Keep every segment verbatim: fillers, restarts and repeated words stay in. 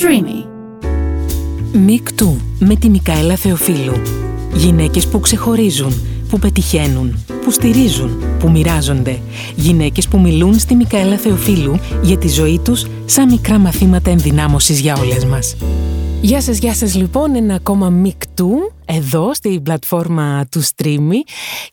Streamy. Mic two με τη Μικαέλα Θεοφίλου. Γυναίκες που ξεχωρίζουν, που πετυχαίνουν, που στηρίζουν, που μοιράζονται. Γυναίκες που μιλούν στη Μικαέλα Θεοφίλου για τη ζωή τους σαν μικρά μαθήματα ενδυνάμωσης για όλες μας. Γεια σας, γεια σας λοιπόν, ένα ακόμα Mic two εδώ στην πλατφόρμα του Streamy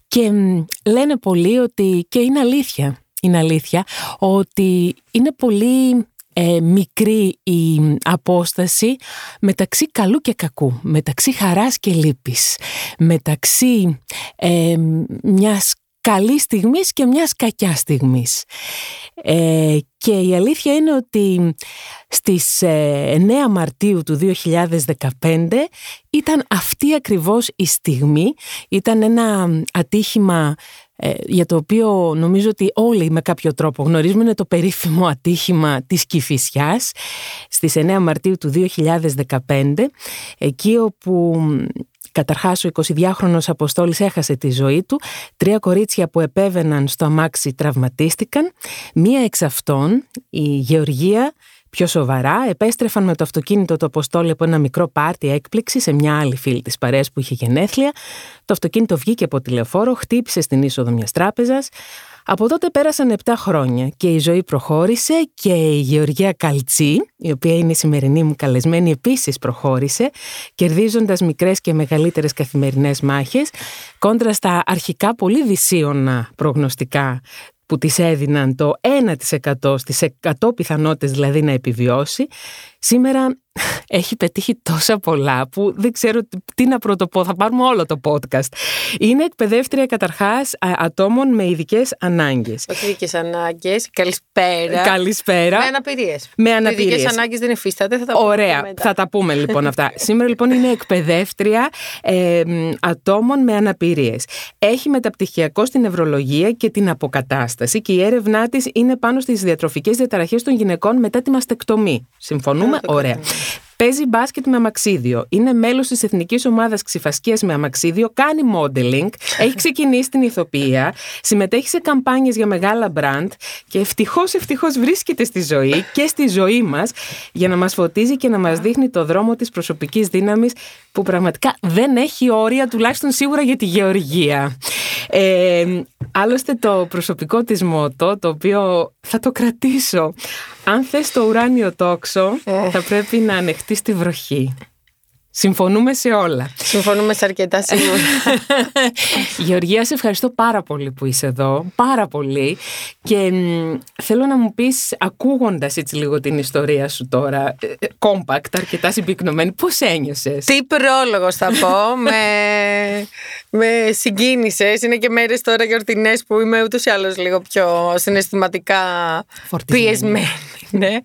και μ, λένε πολλοί ότι, και είναι αλήθεια, είναι αλήθεια, ότι είναι πολύ ε, μικρή η απόσταση μεταξύ καλού και κακού, μεταξύ χαράς και λύπης, μεταξύ ε, μιας καλής στιγμής και μιας κακιάς στιγμής. Ε, και η αλήθεια είναι ότι στις εννέα Μαρτίου του δύο χιλιάδες δεκαπέντε ήταν αυτή ακριβώς η στιγμή. Ήταν ένα ατύχημα ε, για το οποίο νομίζω ότι όλοι με κάποιο τρόπο γνωρίζουμε. Είναι το περίφημο ατύχημα της Κηφισιάς στις εννέα Μαρτίου του δύο χιλιάδες δεκαπέντε, εκεί όπου καταρχάς ο εικοσιδυάχρονος Αποστόλης έχασε τη ζωή του, τρία κορίτσια που επέβαιναν στο αμάξι τραυματίστηκαν, μία εξ αυτών, η Γεωργία, πιο σοβαρά, επέστρεφαν με το αυτοκίνητο του Αποστόλη από ένα μικρό πάρτι έκπληξη σε μια άλλη φίλη της παρέας που είχε γενέθλια. Το αυτοκίνητο βγήκε από τηλεφόρο, χτύπησε στην είσοδο μιας τράπεζας. Από τότε πέρασαν επτά χρόνια και η ζωή προχώρησε και η Γεωργία Καλτσί, η οποία είναι η σημερινή μου καλεσμένη, επίσης προχώρησε, κερδίζοντας μικρές και μεγαλύτερες καθημερινές μάχες, κόντρα στα αρχικά πολύ δυσίωνα προγνωστικά που της έδιναν το ένα τοις εκατό στις εκατό πιθανότητες δηλαδή να επιβιώσει. Σήμερα έχει πετύχει τόσα πολλά που δεν ξέρω τι να πρωτοπώ, θα πάρουμε όλο το podcast. Είναι εκπαιδεύτρια καταρχάς ατόμων με ειδικές ανάγκες. Όχι ειδικές ανάγκες, καλησπέρα. Καλησπέρα. Με αναπηρίες. Με αναπηρίες. Ειδικές ανάγκες δεν υφίσταται, θα τα πούμε. Ωραία, μετά. Θα τα πούμε λοιπόν αυτά. Σήμερα λοιπόν είναι εκπαιδεύτρια ε, ατόμων με αναπηρίες. Έχει μεταπτυχιακό στην νευρολογία και την αποκατάσταση και η έρευνά της είναι πάνω στις διατροφικές διαταραχές των γυναικών μετά τη μαστεκτομή. Συμφωνούμε. Ωραία. Παίζει μπάσκετ με αμαξίδιο. Είναι μέλος της Εθνικής Ομάδας Ξιφασκίας με αμαξίδιο. Κάνει modeling. Έχει ξεκινήσει την ηθοποιία. Συμμετέχει σε καμπάνιες για μεγάλα μπραντ. Και ευτυχώς, ευτυχώς βρίσκεται στη ζωή και στη ζωή μας για να μας φωτίζει και να μας δείχνει το δρόμο της προσωπικής δύναμης που πραγματικά δεν έχει όρια, τουλάχιστον σίγουρα για τη Γεωργία. Ε, άλλωστε το προσωπικό της μότο, το οποίο θα το κρατήσω. Αν θες το ουράνιο τόξο, θα πρέπει να ανεχτείς τη βροχή. Συμφωνούμε σε όλα. Συμφωνούμε σε αρκετά σίγουρα. Γεωργία, σε ευχαριστώ πάρα πολύ που είσαι εδώ. Πάρα πολύ. Και μ, θέλω να μου πεις, ακούγοντας έτσι λίγο την ιστορία σου τώρα, compact, αρκετά συμπυκνωμένη, πώς ένιωσες? Τι πρόλογος θα πω. με με συγκίνησες. Είναι και μέρες τώρα γιορτινές που είμαι ούτως ή άλλως λίγο πιο συναισθηματικά πιεσμένη. Ναι,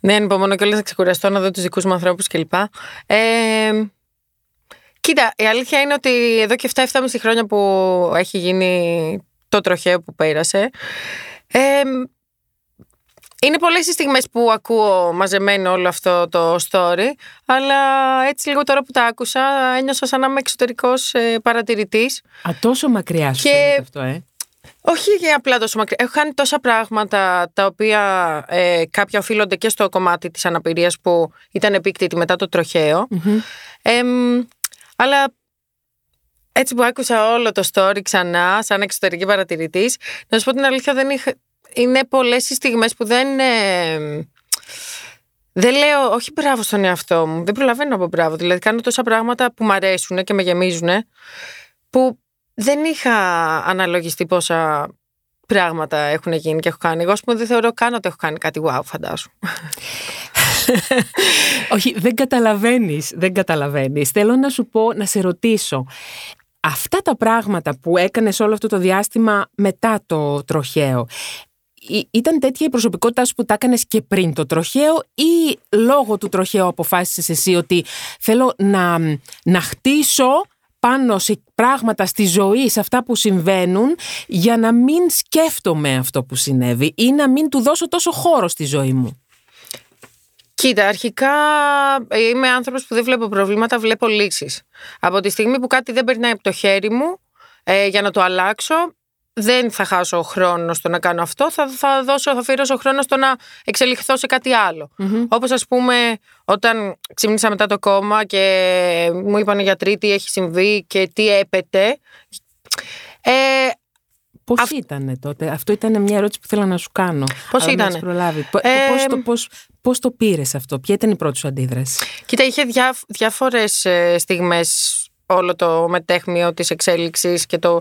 ναι, ανυπομονώ κιόλας να ξεκουραστώ, να δω τους δικούς μου ανθρώπους κλπ. Ε, κοίτα, η αλήθεια είναι ότι εδώ και εφτά εφτά και μισό χρόνια που έχει γίνει το τροχαίο που πέρασε, ε, είναι πολλές οι στιγμές που ακούω μαζεμένο όλο αυτό το story, αλλά έτσι λίγο τώρα που τα άκουσα ένιωσα σαν να είμαι εξωτερικός ε, παρατηρητής. Α, τόσο μακριά σου και... αυτό, ε. Όχι για απλά τόσο μακριά. Έχω κάνει τόσα πράγματα τα οποία ε, κάποια οφείλονται και στο κομμάτι της αναπηρίας που ήταν επίκτητη μετά το τροχαίο. Mm-hmm. Ε, αλλά έτσι που άκουσα όλο το story ξανά, σαν εξωτερική παρατηρητής, να σου πω την αλήθεια, δεν είχα... είναι πολλές οι στιγμές που δεν... Ε, δεν λέω, όχι μπράβο στον εαυτό μου, δεν προλαβαίνω να πω μπράβο. Δηλαδή κάνω τόσα πράγματα που μ' αρέσουν και με γεμίζουν, που... δεν είχα αναλογιστεί πόσα πράγματα έχουν γίνει και έχω κάνει. Εγώ, ας πούμε, δεν θεωρώ καν ότι έχω κάνει κάτι wow, φαντάσου. Όχι, δεν καταλαβαίνεις, δεν καταλαβαίνεις. Θέλω να σου πω, να σε ρωτήσω. Αυτά τα πράγματα που έκανες όλο αυτό το διάστημα μετά το τροχαίο, ήταν τέτοια η προσωπικότητά σου που τα έκανες και πριν το τροχαίο, ή λόγω του τροχαίου αποφάσισες εσύ ότι θέλω να, να χτίσω... πάνω σε πράγματα στη ζωή, σε αυτά που συμβαίνουν, για να μην σκέφτομαι αυτό που συνέβη ή να μην του δώσω τόσο χώρο στη ζωή μου? Κοίτα, αρχικά είμαι άνθρωπος που δεν βλέπω προβλήματα, βλέπω λύσεις. Από τη στιγμή που κάτι δεν περνάει από το χέρι μου, ε, για να το αλλάξω, δεν θα χάσω χρόνο στο να κάνω αυτό, θα, θα δώσω, θα αφιερώσω χρόνο στο να εξελιχθώ σε κάτι άλλο. Mm-hmm. Όπως ας πούμε, όταν ξύπνησα μετά το κόμμα και μου είπαν οι γιατροί τι έχει συμβεί και τι έπεται. Ε, Πώς αυ... ήτανε τότε, αυτό ήταν μια ερώτηση που θέλω να σου κάνω. Πώς ήτανε. Ε, πώς το, πώς, πώς το πήρες αυτό, ποια ήταν η πρώτη σου αντίδραση? Κοίτα, είχε διά, διάφορες στιγμές όλο το μετέχμιο της εξέλιξης και το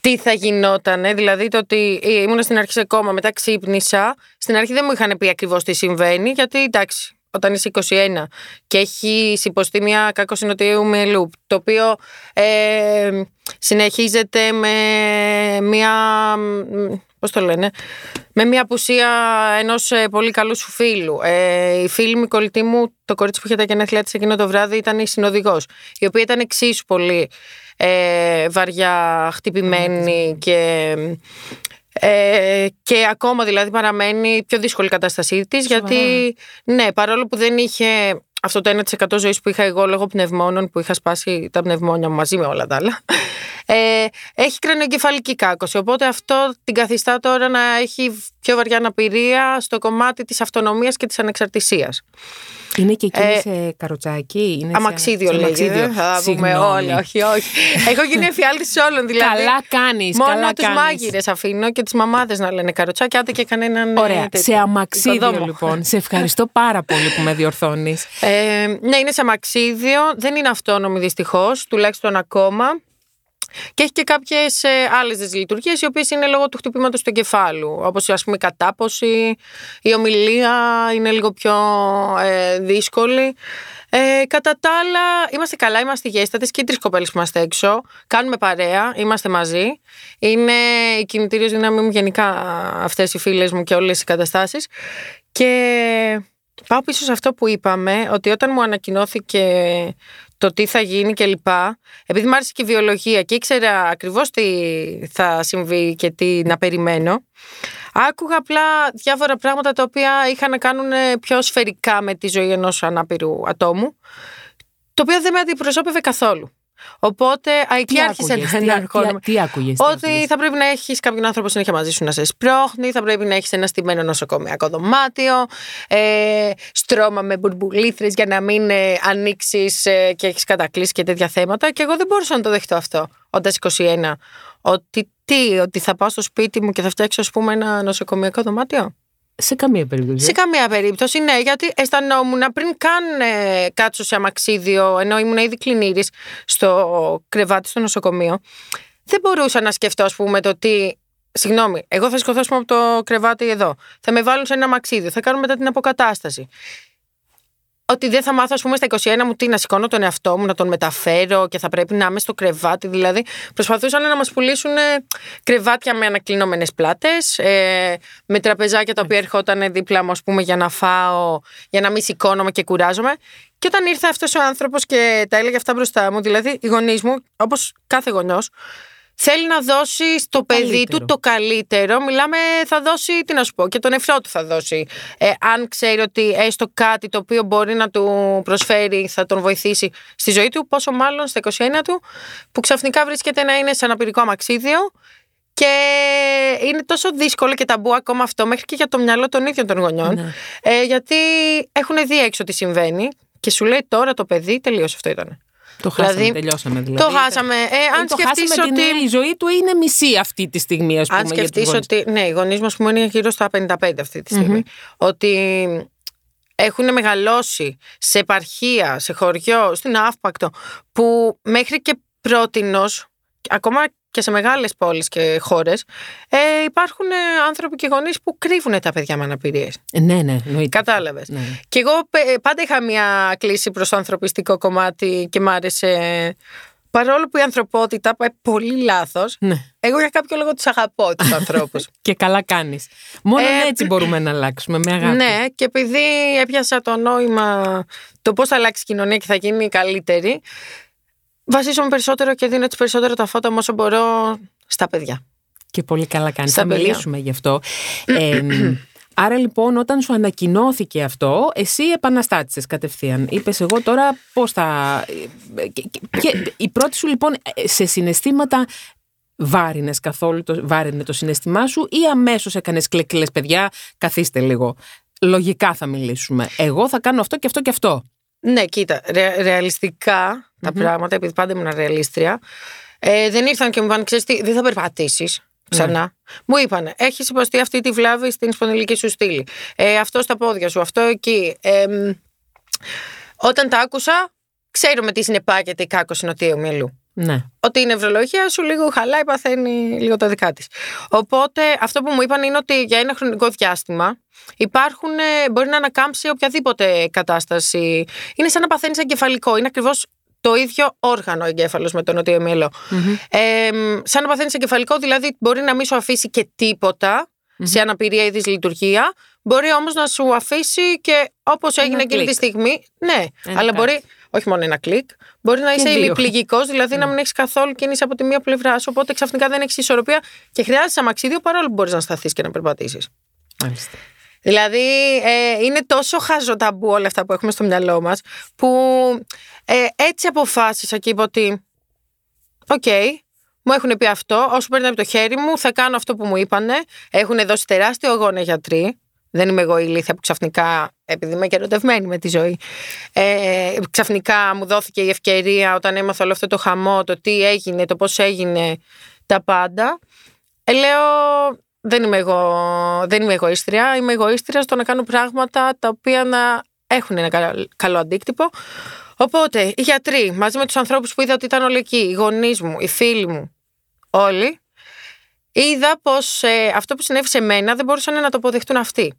τι θα γινότανε, δηλαδή το ότι ήμουν στην αρχή σε κόμμα, μετά ξύπνησα. Στην αρχή δεν μου είχαν πει ακριβώς τι συμβαίνει, γιατί εντάξει, όταν είσαι είκοσι ένα και έχεις υποστεί μια κακοσυνοτιαίου μυελού, το οποίο ε, συνεχίζεται με μια, πώς το λένε, με μια απουσία ενός πολύ καλού σου φίλου. Ε, η φίλη μου, η κολλητή μου, το κορίτσι που είχε τα γενέθλιά της εκείνο το βράδυ, ήταν η συνοδηγός, η οποία ήταν εξίσου πολύ Ε, βαριά χτυπημένη και, ε, και ακόμα δηλαδή παραμένει πιο δύσκολη η κατάστασή της, γιατί ναι, παρόλο που δεν είχε αυτό το ένα τοις εκατό ζωής που είχα εγώ λόγω πνευμόνων, που είχα σπάσει τα πνευμόνια μου μαζί με όλα τα άλλα, ε, έχει κρανιοκεφαλική κάκωση, οπότε αυτό την καθιστά τώρα να έχει πιο βαριά αναπηρία στο κομμάτι της αυτονομίας και της ανεξαρτησίας. Είναι και εκείνη ε, σε καροτσάκι, είναι αμαξίδιο, σε αμαξίδιο λέγεται. Θα πούμε όλα, όχι, όχι. Έχω γίνει εφιάλτης όλων, δηλαδή. Καλά κάνεις, μόνο καλά τους κάνεις. Μάγειρες αφήνω και τις μαμάδες να λένε καροτσάκι, άντε και κανέναν. Ωραία, τέτοι, σε αμαξίδιο λοιπόν. Σε ευχαριστώ πάρα πολύ που με διορθώνεις. Ε, ναι, είναι σε αμαξίδιο, δεν είναι αυτόνομη δυστυχώς, τουλάχιστον ακόμα. Και έχει και κάποιες άλλες δυσλειτουργίες, οι οποίες είναι λόγω του χτυπήματος του εγκεφάλου. Όπως ας πούμε η κατάποση, η ομιλία είναι λίγο πιο ε, δύσκολη. Ε, κατά τα άλλα, είμαστε καλά, είμαστε γέστατες και οι τρεις κοπέλες που είμαστε έξω. Κάνουμε παρέα, είμαστε μαζί. Είναι η κινητήριος δύναμη μου γενικά αυτές οι φίλες μου και όλες οι καταστάσεις. Και πάω πίσω σε αυτό που είπαμε, ότι όταν μου ανακοινώθηκε το τι θα γίνει και λοιπά, επειδή μου άρεσε και η βιολογία και ήξερα ακριβώς τι θα συμβεί και τι να περιμένω, άκουγα απλά διάφορα πράγματα τα οποία είχαν να κάνουν πιο σφαιρικά με τη ζωή ενός ανάπηρου ατόμου, το οποίο δεν με αντιπροσώπευε καθόλου. Οπότε εκεί άρχισε να αρχώνομαι. Τι άκουγες? Ότι θα πρέπει να έχεις κάποιον άνθρωπο συνέχεια μαζί σου να σε σπρώχνει, θα πρέπει να έχεις ένα στημένο νοσοκομιακό δωμάτιο, ε, στρώμα με μπουρμπουλήθρες για να μην ε, ανοίξεις ε, και έχεις κατακλείσει και τέτοια θέματα. Και εγώ δεν μπορούσα να το δεχτώ αυτό όταν είκοσι ένα. Ότι τι, ότι θα πάω στο σπίτι μου και θα φτιάξω, ας πούμε, ένα νοσοκομιακό δωμάτιο. Σε καμία περίπτωση. Σε καμία περίπτωση, ναι, γιατί αισθανόμουν πριν καν ε, κάτσω σε αμαξίδιο, ενώ ήμουν ήδη κλινήρης στο κρεβάτι στο νοσοκομείο. Δεν μπορούσα να σκεφτώ, ας πούμε, το τι. Συγγνώμη, εγώ θα σηκωθώ από το κρεβάτι εδώ. Θα με βάλουν σε ένα αμαξίδιο. Θα κάνω μετά την αποκατάσταση. Ότι δεν θα μάθω, ας πούμε, στα είκοσι ένα μου τι, να σηκώνω τον εαυτό μου, να τον μεταφέρω και θα πρέπει να είμαι στο κρεβάτι. Δηλαδή, προσπαθούσαν να μας πουλήσουν κρεβάτια με ανακλεινόμενες πλάτες, με τραπεζάκια τα οποία ερχόταν δίπλα μου, ας πούμε, για να φάω, για να μην σηκώνομαι και κουράζομαι. Και όταν ήρθε αυτός ο άνθρωπος και τα έλεγε αυτά μπροστά μου, δηλαδή οι γονείς μου, όπως κάθε γονιός, θέλει να δώσει στο καλύτερο παιδί του το καλύτερο. Μιλάμε, θα δώσει, τι να σου πω, και τον εαυτό του θα δώσει. Ε, αν ξέρει ότι έστω κάτι το οποίο μπορεί να του προσφέρει, θα τον βοηθήσει στη ζωή του, πόσο μάλλον στα είκοσι ένα του, που ξαφνικά βρίσκεται να είναι σε αναπηρικό αμαξίδιο και είναι τόσο δύσκολο και ταμπού ακόμα αυτό, μέχρι και για το μυαλό των ίδιων των γονιών. Ναι. Ε, γιατί έχουν δει έξω τι συμβαίνει και σου λέει τώρα το παιδί τελείωσε, αυτό ήταν. Το χάσαμε, δηλαδή, τελειώσαμε δηλαδή. Το χάσαμε. Ε, αν το σκεφτείς χάσαμε ότι την, η ζωή του είναι μισή αυτή τη στιγμή, ας πούμε. Αν σκεφτείς ότι. Ναι, οι γονείς μου, ας πούμε, είναι γύρω στα πενήντα πέντε αυτή τη στιγμή. Mm-hmm. Ότι έχουν μεγαλώσει σε επαρχία, σε χωριό, στην Ναύπακτο, που μέχρι και πρότινος, ακόμα και σε μεγάλες πόλεις και χώρες, ε, υπάρχουν άνθρωποι και γονείς που κρύβουν τα παιδιά με αναπηρίες. Ναι, ναι, νοήτη. Κατάλαβες. Ναι. Και εγώ πάντα είχα μια κλίση προς το ανθρωπιστικό κομμάτι και μ' άρεσε. Παρόλο που η ανθρωπότητα πάει πολύ λάθος, ναι, εγώ για κάποιο λόγο τους αγαπώ τους ανθρώπους. Και καλά κάνεις. Μόνο ε, έτσι μπορούμε να αλλάξουμε, με αγάπη. Ναι, και επειδή έπιασα το νόημα το πώς θα αλλάξει η κοινωνία και θα γίνει καλύτερη, βασίζομαι περισσότερο και δίνω τις περισσότερο τα φώτα μου όσο μπορώ στα παιδιά. Και πολύ καλά κάνεις. Θα παιδιά. μιλήσουμε γι' αυτό. ε, άρα λοιπόν, όταν σου ανακοινώθηκε αυτό, εσύ επαναστάτησες κατευθείαν. Είπες, εγώ τώρα πώς θα. Και, και, και η πρώτη σου λοιπόν σε συναισθήματα βάρινες καθόλου, το, βάρινε το συναίσθημά σου ή αμέσως έκανες κλικ, λες παιδιά, καθίστε λίγο. Λογικά θα μιλήσουμε. Εγώ θα κάνω αυτό και αυτό και αυτό. Ναι, κοίτα, ρε, ρεαλιστικά mm-hmm. τα πράγματα, επειδή πάντα ήμουν ρεαλίστρια, ε, δεν ήρθαν και μου είπαν, ξέρεις τι, δεν θα περπατήσεις. Ξανά. Mm. Μου είπανε, έχεις υποστεί αυτή τη βλάβη στην σπονδυλική σου στήλη. Ε, αυτό στα πόδια σου, αυτό εκεί. Ε, ε, όταν τα άκουσα, ξέρουμε τι συνεπάγεται η κάκωση νοτίου μυελού. Ναι. Ότι η νευρολογία σου λίγο χαλάει, παθαίνει λίγο τα δικά της. Οπότε αυτό που μου είπαν είναι ότι για ένα χρονικό διάστημα υπάρχουν, μπορεί να ανακάμψει οποιαδήποτε κατάσταση. Είναι σαν να παθαίνεις εγκεφαλικό. Είναι ακριβώς το ίδιο όργανο εγκέφαλος με τον νοτιό μυελό. Mm-hmm. Ε, σαν να παθαίνεις εγκεφαλικό, δηλαδή μπορεί να μην σου αφήσει και τίποτα mm-hmm. σε αναπηρία ή δυσλειτουργία, μπορεί όμως να σου αφήσει και όπως έγινε ένα εκείνη κλικ. Τη στιγμή. Ναι, ένα αλλά κάτι. Μπορεί, όχι μόνο ένα κλικ, μπορεί να και είσαι ηλιπληγικός, δηλαδή mm. να μην έχεις καθόλου κίνηση από τη μία πλευρά σου, οπότε ξαφνικά δεν έχεις ισορροπία και χρειάζεσαι αμαξίδιο παρόλο που μπορείς να σταθείς και να περπατήσεις. Μάλιστα. Δηλαδή ε, είναι τόσο χαζοταμπού όλα αυτά που έχουμε στο μυαλό μας που ε, έτσι αποφάσισα και είπα ότι οκ, okay, μου έχουν πει αυτό, όσο περνάει από το χέρι μου θα κάνω αυτό που μου είπανε. Έχουν δώσει τεράστιο αγώνα γιατροί. Δεν είμαι εγώ η ηλίθια που ξαφνικά, επειδή είμαι και ερωτευμένη με τη ζωή, ε, ξαφνικά μου δόθηκε η ευκαιρία όταν έμαθα όλο αυτό το χαμό, το τι έγινε, το πώς έγινε, τα πάντα. ε, Λέω... Δεν είμαι, εγώ, δεν είμαι εγωίστρια, είμαι εγωίστρια στο να κάνω πράγματα τα οποία να έχουν ένα καλό αντίκτυπο. Οπότε οι γιατροί, μαζί με τους ανθρώπους που είδα ότι ήταν όλοι εκεί, οι γονείς μου, οι φίλοι μου, όλοι, είδα πως ε, αυτό που συνέβη σε μένα δεν μπορούσαν να το αποδεχτούν αυτοί.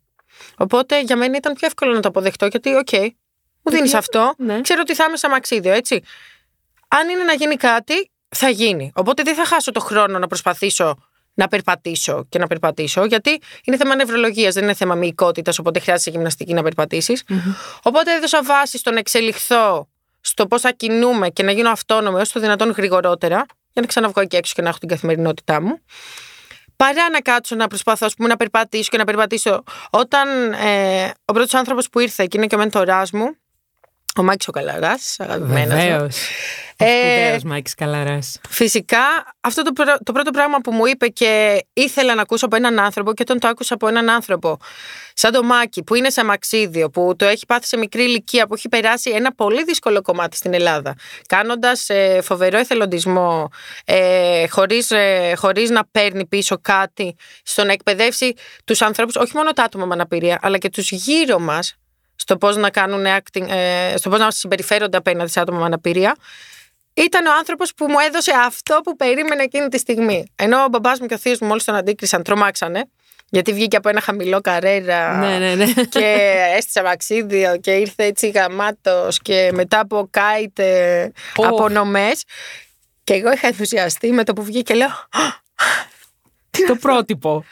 Οπότε για μένα ήταν πιο εύκολο να το αποδεχτώ, γιατί οκ, okay, μου δίνεις αυτό, ναι. Ξέρω ότι θα είμαι σαν μαξίδιο, έτσι. Αν είναι να γίνει κάτι, θα γίνει. Οπότε δεν θα χάσω το χρόνο να προσπαθήσω να περπατήσω και να περπατήσω, γιατί είναι θέμα νευρολογίας, δεν είναι θέμα μυϊκότητας, οπότε χρειάζεσαι γυμναστική να περπατήσεις. Mm-hmm. Οπότε έδωσα βάση στο να εξελιχθώ στο πώς θα κινούμε και να γίνω αυτόνομη όσο το δυνατόν γρηγορότερα, για να ξαναβγω εκεί έξω και να έχω την καθημερινότητά μου. Παρά να κάτσω να προσπαθώ ας πούμε, να περπατήσω και να περπατήσω. Όταν ε, ο πρώτος άνθρωπος που ήρθε, και είναι και ο μέντοράς μου, ο Μάκης ο Καλαράς, αγαπημένος. Ε, Μάκης Καλαράς. Φυσικά, αυτό το, πρω, το πρώτο πράγμα που μου είπε και ήθελα να ακούσω από έναν άνθρωπο, και όταν το άκουσα από έναν άνθρωπο σαν το Μάκη, που είναι σε μαξίδιο, που το έχει πάθει σε μικρή ηλικία, που έχει περάσει ένα πολύ δύσκολο κομμάτι στην Ελλάδα, κάνοντας ε, φοβερό εθελοντισμό, ε, χωρίς, ε, χωρίς να παίρνει πίσω κάτι, στο να εκπαιδεύσει τους ανθρώπους, όχι μόνο τα άτομα με αναπηρία, αλλά και τους γύρω μας, στο πώς να κάνουν acting, στο πώς να συμπεριφέρονται απέναντι σε άτομα με αναπηρία, ήταν ο άνθρωπος που μου έδωσε αυτό που περίμενε εκείνη τη στιγμή. Ενώ ο μπαμπάς μου και ο θείος μου μόλις τον αντίκρισαν, τρομάξανε, γιατί βγήκε από ένα χαμηλό καρέρα ναι, ναι, ναι. και έστησε μαξίδιο και ήρθε έτσι γαμάτος και μετά από κάιτε oh. απονομές. Και εγώ είχα ενθουσιαστεί με το που βγήκε και λέω... το πρότυπο.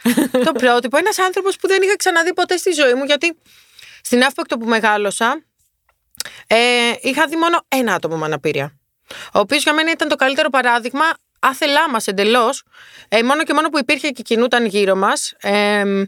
Το πρότυπο. Ένας άνθρωπος που δεν είχα ξαναδεί ποτέ στη ζωή μου, γιατί... Στην Ναύπακτο που μεγάλωσα, ε, είχα δει μόνο ένα άτομο με αναπηρία. Ο οποίος για μένα ήταν το καλύτερο παράδειγμα, άθελά μας εντελώς, ε, μόνο και μόνο που υπήρχε και κινούταν γύρω μας. Ε,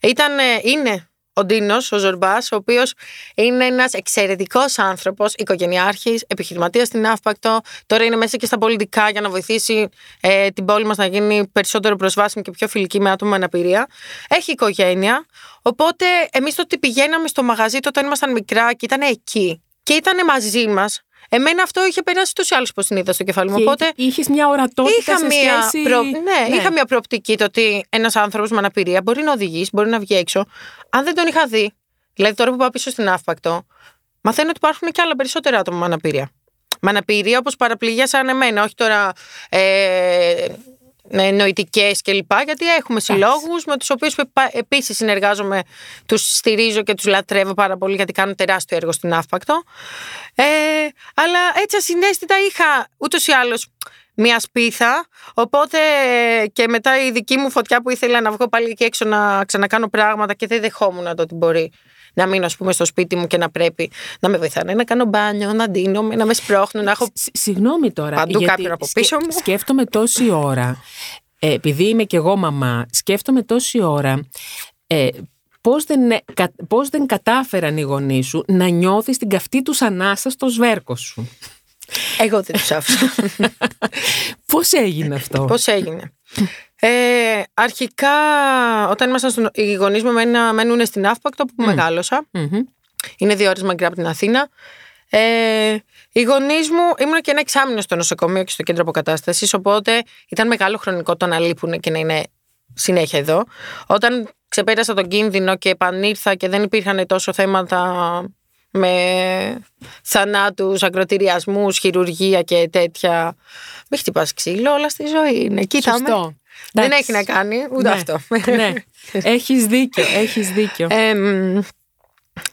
ήταν, ε, είναι ο Ντίνος, ο Ζορμπάς, ο οποίος είναι ένας εξαιρετικός άνθρωπος, οικογενειάρχης, επιχειρηματίας στην Ναύπακτο. Τώρα είναι μέσα και στα πολιτικά για να βοηθήσει ε, την πόλη μας να γίνει περισσότερο προσβάσιμη και πιο φιλική με άτομα με αναπηρία. Έχει οικογένεια. Οπότε εμείς τότε πηγαίναμε στο μαγαζί τότε όταν ήμασταν μικρά και ήταν εκεί και ήταν μαζί μας. Εμένα αυτό είχε περάσει τόσο άλλως πως συνείδησα στο κεφάλι μου. Οπότε είχες μια ορατότητα σε μια σχέση... προ... ναι, ναι, είχα μια προοπτική το ότι ένας άνθρωπος με αναπηρία μπορεί να οδηγήσει, μπορεί να βγει έξω. Αν δεν τον είχα δει, δηλαδή τώρα που πάω πίσω στην Ναύπακτο, μαθαίνω ότι υπάρχουν και άλλα περισσότερα άτομα με αναπηρία. Με αναπηρία όπως παραπληγία σαν εμένα, όχι τώρα... Ε... νοητικές κλπ. Γιατί έχουμε συλλόγους με τους οποίους επίσης συνεργάζομαι, τους στηρίζω και τους λατρεύω πάρα πολύ γιατί κάνουν τεράστιο έργο στην Ναύπακτο. Ε, αλλά έτσι ασυναίσθητα είχα ούτως ή άλλως μια σπίθα. Οπότε και μετά η δική μου φωτιά που ήθελα να βγω πάλι εκεί έξω να ξανακάνω πράγματα και δεν δεχόμουν το ότι μπορεί να μείνω, ας πούμε, στο σπίτι μου και να πρέπει να με βοηθάνε να κάνω μπάνιο, να ντύνομαι, να με σπρώχνουν, να έχω. Συγγνώμη τώρα. Παντού κάποιον από πίσω σκε... μου. Σκέφτομαι τόση ώρα. Επειδή είμαι κι εγώ μαμά, σκέφτομαι τόση ώρα ε, πώς δεν, κα... πώς δεν κατάφεραν οι γονείς σου να νιώθεις την καυτή τους ανάσα στο σβέρκο σου. Εγώ δεν τους άφησα. Πώς έγινε αυτό? Πώς έγινε? Ε, αρχικά, όταν ήμασταν στον... οι γονείς μου μένα, μένουν στην Ναύπακτο που mm. μεγάλωσα. Mm-hmm. Είναι δύο ώρες μακριά από την Αθήνα. Ε, οι γονείς μου ήμουν και ένα εξάμηνο στο νοσοκομείο και στο κέντρο αποκατάστασης, οπότε ήταν μεγάλο χρονικό το να λείπουν και να είναι συνέχεια εδώ. Όταν ξεπέρασα τον κίνδυνο και επανήρθα και δεν υπήρχαν τόσο θέματα με θανάτους, ακροτηριασμούς, χειρουργία και τέτοια. Μη χτυπάς ξύλο, όλα στη ζωή είναι. Κοίταμε. Δεν έχει να κάνει ούτε ναι, αυτό. Ναι. Έχεις δίκιο, έχεις δίκιο. Ε,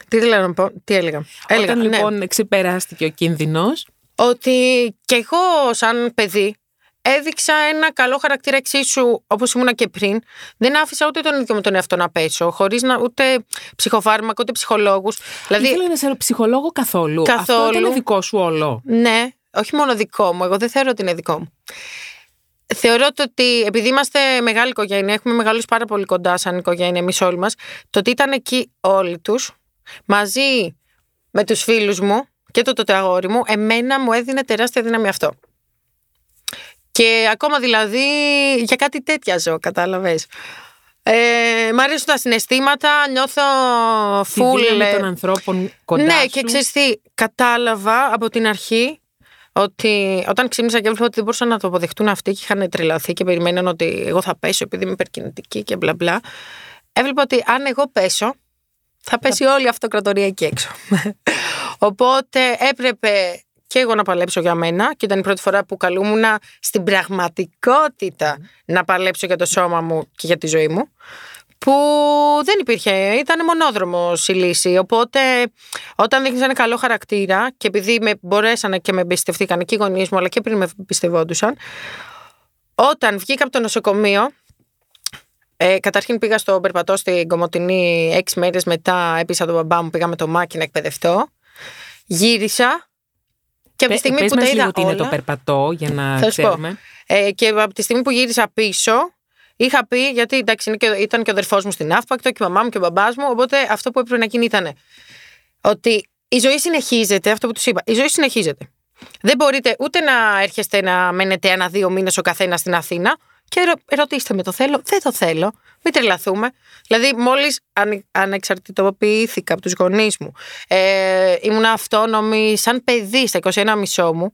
τι, έλεγα, τι έλεγα. έλεγα Όταν λοιπόν ναι. ξεπεράστηκε ο κίνδυνος. Ότι κι εγώ σαν παιδί έδειξα ένα καλό χαρακτήρα εξίσου όπως ήμουνα και πριν. Δεν άφησα ούτε τον ίδιο μου τον εαυτό να πέσω, χωρίς να, ούτε ψυχοφάρμακο, ούτε ψυχολόγους. Δηλαδή, ήθελα να σε ψυχολόγο καθόλου. καθόλου. Αυτό ήταν δικό σου όλο. Ναι, όχι μόνο δικό μου. Εγώ δεν θεωρώ ότι είναι δικό μου. Θεωρώ ότι επειδή είμαστε μεγάλη οικογένεια, έχουμε μεγαλώσει πάρα πολύ κοντά σαν οικογένεια εμείς όλοι μας, το ότι ήταν εκεί όλοι τους, μαζί με τους φίλους μου και το τότε αγόρι μου, εμένα μου έδινε τεράστια δύναμη αυτό. Και ακόμα δηλαδή για κάτι τέτοια ζω, κατάλαβες. Ε, μ' αρέσουν τα συναισθήματα, νιώθω φουλ. Τη δύναμη των ανθρώπων κοντά σου. Ναι, και ξέρεις τι, κατάλαβα από την αρχή ότι όταν ξύμνησα και έβλεπα ότι δεν μπορούσαν να το αποδεχτούν αυτοί και είχαν τρελαθεί και περιμέναν ότι εγώ θα πέσω επειδή είμαι υπερκινητική και μπλα μπλα, έβλεπα ότι αν εγώ πέσω, θα πέσει όλη η αυτοκρατορία εκεί έξω. Οπότε έπρεπε και εγώ να παλέψω για μένα, και ήταν η πρώτη φορά που καλούμουν στην πραγματικότητα να παλέψω για το σώμα μου και για τη ζωή μου, που δεν υπήρχε, ήταν μονόδρομος η λύση. Οπότε όταν δείχνεις ένα καλό χαρακτήρα, και επειδή με μπορέσανε και με εμπιστευτήκαν και οι γονείς μου, αλλά και πριν με εμπιστευόντουσαν, όταν βγήκα από το νοσοκομείο, ε, καταρχήν πήγα στο περπατό στην Κομωτινή έξι μέρες, μετά έπεισα τον μπαμπά μου, πήγα με το Μάκη να εκπαιδευτώ, γύρισα. Και από τη στιγμή Πες που μας τα είδα όλα, είναι το περπατό, για να θα ξέρουμε. Ε, και από τη στιγμή που γύρισα πίσω, είχα πει, γιατί εντάξει, ήταν και ο αδερφός μου στην Ναύπακτο, και η μαμά μου και ο μπαμπάς μου, οπότε αυτό που έπρεπε να γίνει ήταν ότι η ζωή συνεχίζεται, αυτό που τους είπα, η ζωή συνεχίζεται. Δεν μπορείτε ούτε να έρχεστε να μένετε ένα δύο μήνες ο καθένας στην Αθήνα, και ρω, ρωτήστε με το θέλω, δεν το θέλω, μην τρελαθούμε. Δηλαδή μόλις αν, ανεξαρτητοποιήθηκα από τους γονείς μου, ε, ήμουν αυτόνομη σαν παιδί στα είκοσι ένα και μισό μου,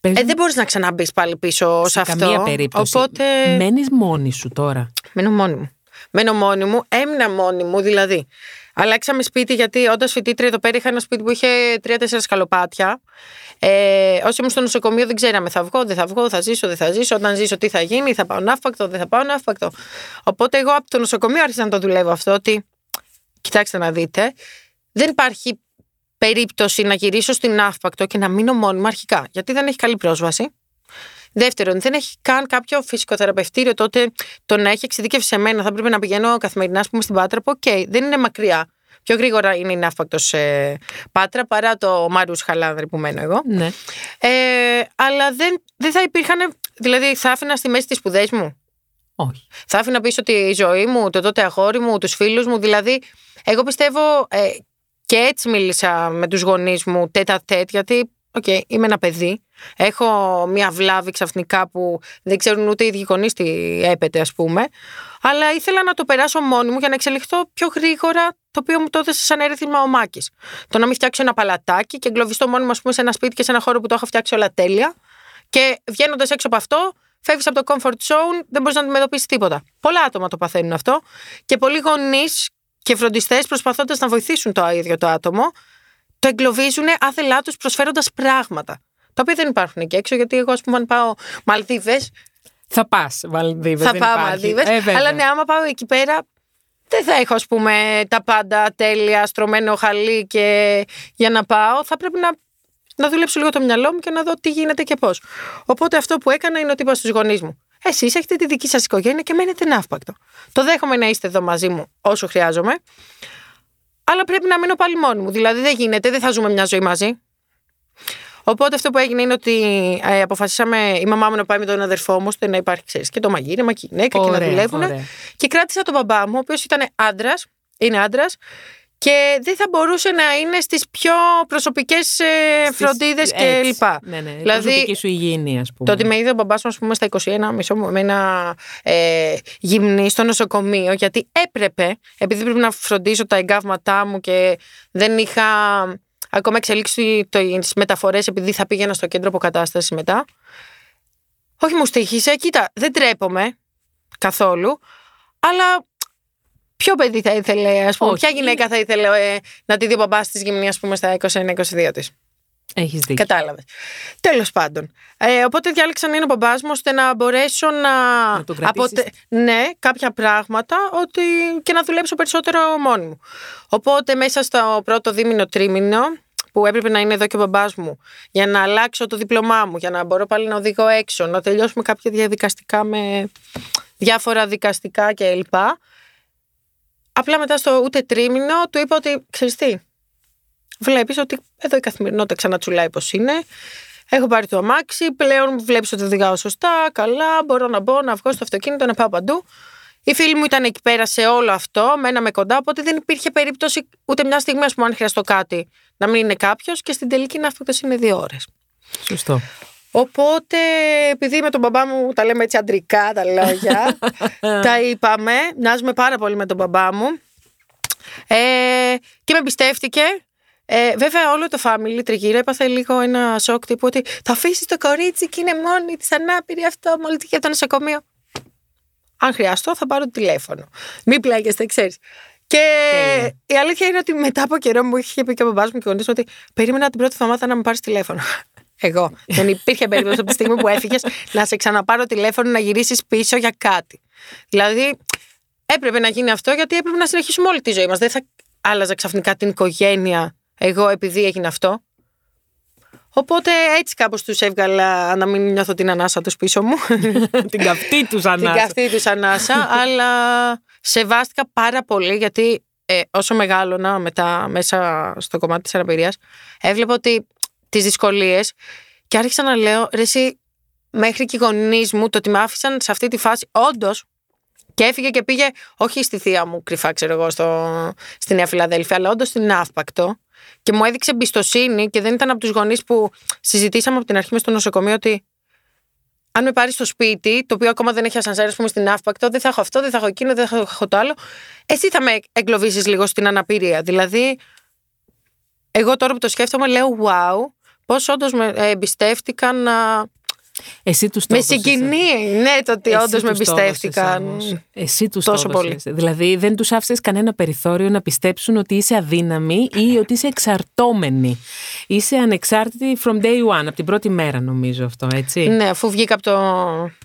ε, δεν μπορείς να ξαναμπείς πάλι πίσω σε, σε αυτό. Καμία περίπτωση. Οπότε... Μένεις μόνη σου τώρα? Μένω μόνη μου. Μένω μόνη μου, έμεινα μόνη μου δηλαδή. Αλλάξαμε σπίτι, γιατί όντας φοιτήτρια εδώ πέρα είχα ένα σπίτι που είχε τρία τέσσερα σκαλοπάτια. Ε, όσοι ήμουν στο νοσοκομείο δεν ξέραμε, θα βγω, δεν θα βγω, θα ζήσω, δεν θα ζήσω. Όταν ζήσω, τι θα γίνει, θα πάω Ναύπακτο, δεν θα πάω Ναύπακτο. Οπότε εγώ από το νοσοκομείο άρχισα να το δουλεύω αυτό, ότι κοιτάξτε να δείτε, δεν υπάρχει περίπτωση να γυρίσω στην Ναύπακτο και να μείνω μόνη μου αρχικά. Γιατί δεν έχει καλή πρόσβαση. Δεύτερον, δεν έχει καν κάποιο φυσικοθεραπευτήριο, τότε το να έχει εξειδίκευση σε μένα, θα πρέπει να πηγαίνω καθημερινά, ας πούμε, στην Πάτρα, που okay, δεν είναι μακριά. Πιο γρήγορα είναι η Ναύπακτος ε, Πάτρα παρά το Μαρούς Χαλάνδρη που μένω εγώ. Ναι. Ε, αλλά δεν, δεν θα υπήρχαν, δηλαδή θα άφηνα στη μέση τις σπουδές μου. Όχι. Θα άφηνα πίσω τη ζωή μου, το τότε αγόρι μου, τους φίλους μου. Δηλαδή, εγώ πιστεύω, ε, και έτσι μίλησα με τους γονείς μου τέτα τέτ, γιατί okay, είμαι ένα παιδί. Έχω μια βλάβη ξαφνικά που δεν ξέρουν ούτε οι ίδιοι γονείς τι έπεται, ας πούμε. Αλλά ήθελα να το περάσω μόνη μου για να εξελιχθώ πιο γρήγορα, το οποίο μου το έδωσε σαν έρεθυμα ο Μάκης. Το να μην φτιάξω ένα παλατάκι και εγκλωβιστώ μόνη μου, ας πούμε, σε ένα σπίτι και σε ένα χώρο που το έχω φτιάξει όλα τέλεια. Και βγαίνοντας έξω από αυτό, φεύγεις από το comfort zone, δεν μπορείς να αντιμετωπίσεις τίποτα. Πολλά άτομα το παθαίνουν αυτό. Και πολλοί γονείς και φροντιστές, προσπαθώντας να βοηθήσουν το ίδιο το άτομο, το εγκλωβίζουν άθελά τους προσφέροντας πράγματα, τα οποία δεν υπάρχουν εκεί έξω, γιατί εγώ, ας πούμε, αν πάω Μαλδίβες. Θα πας Μαλδίβες. Θα πάω Μαλδίβες. Ε, αλλά ναι, άμα πάω εκεί πέρα, δεν θα έχω, ας πούμε, τα πάντα τέλεια, στρωμένο χαλί και για να πάω. Θα πρέπει να, να δουλέψω λίγο το μυαλό μου και να δω τι γίνεται και πώς. Οπότε αυτό που έκανα είναι ότι είπα στους γονείς μου: εσείς έχετε τη δική σας οικογένεια και μένετε Ναύπακτο. Το δέχομαι να είστε εδώ μαζί μου όσο χρειάζομαι. Αλλά πρέπει να μείνω πάλι μόνη μου. Δηλαδή δεν γίνεται, δεν θα ζούμε μια ζωή μαζί. Οπότε αυτό που έγινε είναι ότι ε, αποφασίσαμε η μαμά μου να πάει με τον αδερφό μου, ώστε να υπάρχει, ξέρεις, και το μαγείρεμα και η γυναίκα, ωραία, και να δουλεύουν. Ωραία. Και κράτησα τον μπαμπά μου, ο οποίος ήταν άντρας, είναι άντρας, και δεν θα μπορούσε να είναι στις πιο προσωπικές ε, φροντίδες κλπ. Ναι, ναι, δηλαδή, προσωπική σου υγιεινή, ας πούμε. Το ότι με είδε ο μπαμπάς μου, ας πούμε, στα είκοσι ένα, μισό μου, με ένα ε, γυμνή στο νοσοκομείο, γιατί έπρεπε, επειδή πρέπει να φροντίσω τα εγκάβματά μου και δεν είχα ακόμα εξελίξει τις μεταφορές, επειδή θα πήγαινα στο κέντρο αποκατάσταση μετά. Όχι, μου στοίχησε, κοίτα, δεν τρέπομαι καθόλου, αλλά ποιο παιδί θα ήθελε, ας πούμε, όχι, ποια γυναίκα θα ήθελε ε, να τη δει ο μπαμπάς της γυμνή, ας πούμε, στα είκοσι ένα είκοσι δύο της. Έχεις δίκιο. Κατάλαβες. Τέλος πάντων. Ε, οπότε διάλεξα να είναι ο μπαμπάς μου, ώστε να μπορέσω να, να το κρατήσεις. Αποτε... Ναι, κάποια πράγματα ότι... και να δουλέψω περισσότερο μόνη μου. Οπότε μέσα στο πρώτο δίμηνο τρίμηνο, που έπρεπε να είναι εδώ και ο μπαμπάς μου, για να αλλάξω το διπλωμά μου, για να μπορώ πάλι να οδηγώ έξω, να τελειώσουμε κάποια διαδικαστικά με διάφορα δικαστικά κλπ. Απλά μετά στο ούτε τρίμηνο του είπα ότι, ξέρεις τι, βλέπεις ότι εδώ η καθημερινότητα ξανατσουλάει πως είναι, έχω πάρει το αμάξι, πλέον βλέπεις ότι οδηγάω σωστά, καλά, μπορώ να μπω, να βγω στο αυτοκίνητο, να πάω παντού. Οι φίλοι μου ήταν εκεί πέρα σε όλο αυτό, μέναμε κοντά, οπότε δεν υπήρχε περίπτωση ούτε μια στιγμή, ας πούμε, αν χρειαστώ κάτι, να μην είναι κάποιος, και στην τελική Ναύπακτος είναι δύο ώρες. Σωστό. Οπότε, επειδή με τον μπαμπά μου τα λέμε έτσι αντρικά τα λόγια, τα είπαμε, μοιάζουμε πάρα πολύ με τον μπαμπά μου, ε, και με εμπιστεύτηκε. Ε, βέβαια, όλο το family τριγύρω έπαθε λίγο ένα σοκ τύπου ότι θα αφήσει το κορίτσι και είναι μόνη της, ανάπηρη, αυτό, μολυτική από το νοσοκομείο. Αν χρειαστώ, θα πάρω το τηλέφωνο. Μην πλάγεστε, ξέρεις. Και yeah. η αλήθεια είναι ότι μετά από καιρό μου είχε πει και ο μπαμπάς μου και ο γονείς μου ότι περίμενα την πρώτη εβδομάδα να μου πάρεις τηλέφωνο. Εγώ. Δεν υπήρχε περίπτωση από τη στιγμή που έφυγες να σε ξαναπάρω τηλέφωνο, να γυρίσεις πίσω για κάτι. Δηλαδή, έπρεπε να γίνει αυτό, γιατί έπρεπε να συνεχίσουμε όλη τη ζωή μας. Δεν θα άλλαζα ξαφνικά την οικογένεια εγώ επειδή έγινε αυτό. Οπότε έτσι κάπως τους έβγαλα, να μην νιώθω την ανάσα τους πίσω μου. Την καυτή τους ανάσα. Την καυτή τους ανάσα, αλλά σεβάστηκα πάρα πολύ, γιατί ε, όσο μεγάλωνα μετά μέσα στο κομμάτι της αναπηρίας, έβλεπα ότι τις δυσκολίες και άρχισα να λέω, ρε εσύ, μέχρι και οι γονείς μου, το ότι με άφησαν σε αυτή τη φάση, όντως, και έφυγε και πήγε, όχι στη θεία μου κρυφά, ξέρω εγώ, στο, στη Νέα Φιλαδέλφια, αλλά όντως στην Ναύπακτο. Και μου έδειξε εμπιστοσύνη και δεν ήταν από τους γονείς που συζητήσαμε από την αρχή μες στο νοσοκομείο ότι αν με πάρεις στο σπίτι, το οποίο ακόμα δεν έχει ασανσέρ, ας πούμε, στην Ναύπακτο, δεν θα έχω αυτό, δεν θα έχω εκείνο, δεν θα έχω το άλλο. Εσύ θα με εγκλωβίσεις λίγο στην αναπηρία. Δηλαδή, εγώ τώρα που το σκέφτομαι, λέω wow, πώς όντως με εμπιστεύτηκαν να. Εσύ τους με συγκινεί, ναι, το ότι όντως με εμπιστεύτηκαν. Εσύ τους τόσο τόδωσες. Πολύ. Δηλαδή δεν τους άφησες κανένα περιθώριο να πιστέψουν ότι είσαι αδύναμη ή ότι είσαι εξαρτώμενη. Είσαι ανεξάρτητη from day one, από την πρώτη μέρα, νομίζω αυτό, έτσι. Ναι, αφού βγήκα από το,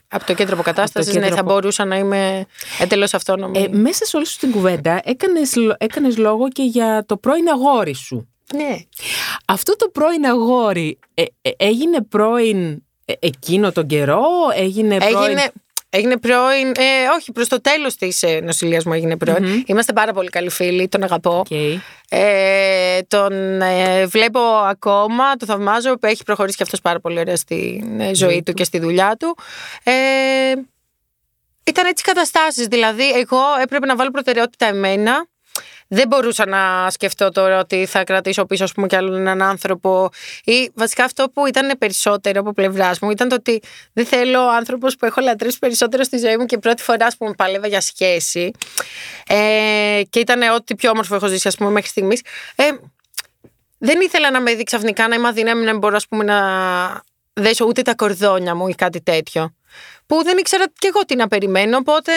από το κέντρο αποκατάστασης, ναι, θα μπορούσα να είμαι εντελώς αυτόνομη. Ε, μέσα σε όλη σου την κουβέντα έκανες, έκανες λόγο και για το πρώην αγόρι σου. Ναι. Αυτό το πρώην αγόρι ε, ε, έγινε πρώην. Ε, εκείνο τον καιρό έγινε πρώην. Έγινε, έγινε πρώην. Ε, όχι, προς το τέλος της ε, νοσηλείας μου έγινε πρώην. Mm-hmm. Είμαστε πάρα πολύ καλοί φίλοι, τον αγαπώ. Okay. Ε, τον ε, βλέπω ακόμα, τον θαυμάζω. Έχει προχωρήσει και αυτός πάρα πολύ ωραία στη ε, ζωή mm-hmm. του και στη δουλειά του. Ε, ήταν έτσι καταστάσεις. Δηλαδή, εγώ έπρεπε να βάλω προτεραιότητα εμένα. Δεν μπορούσα να σκεφτώ τώρα ότι θα κρατήσω πίσω, ας πούμε, κι άλλον έναν άνθρωπο. Ή βασικά αυτό που ήταν περισσότερο από πλευράς μου ήταν το ότι δεν θέλω ο άνθρωπος που έχω λατρέψει περισσότερο στη ζωή μου και πρώτη φορά, ας πούμε, παλεύα για σχέση. Ε, και ήταν ό,τι πιο όμορφο έχω ζήσει, ας πούμε, μέχρι στιγμής. Ε, δεν ήθελα να με δει ξαφνικά να είμαι αδύναμη, να μην μπορώ, ας πούμε, να δέσω ούτε τα κορδόνια μου ή κάτι τέτοιο. Που δεν ήξερα κι εγώ τι να περιμένω, οπότε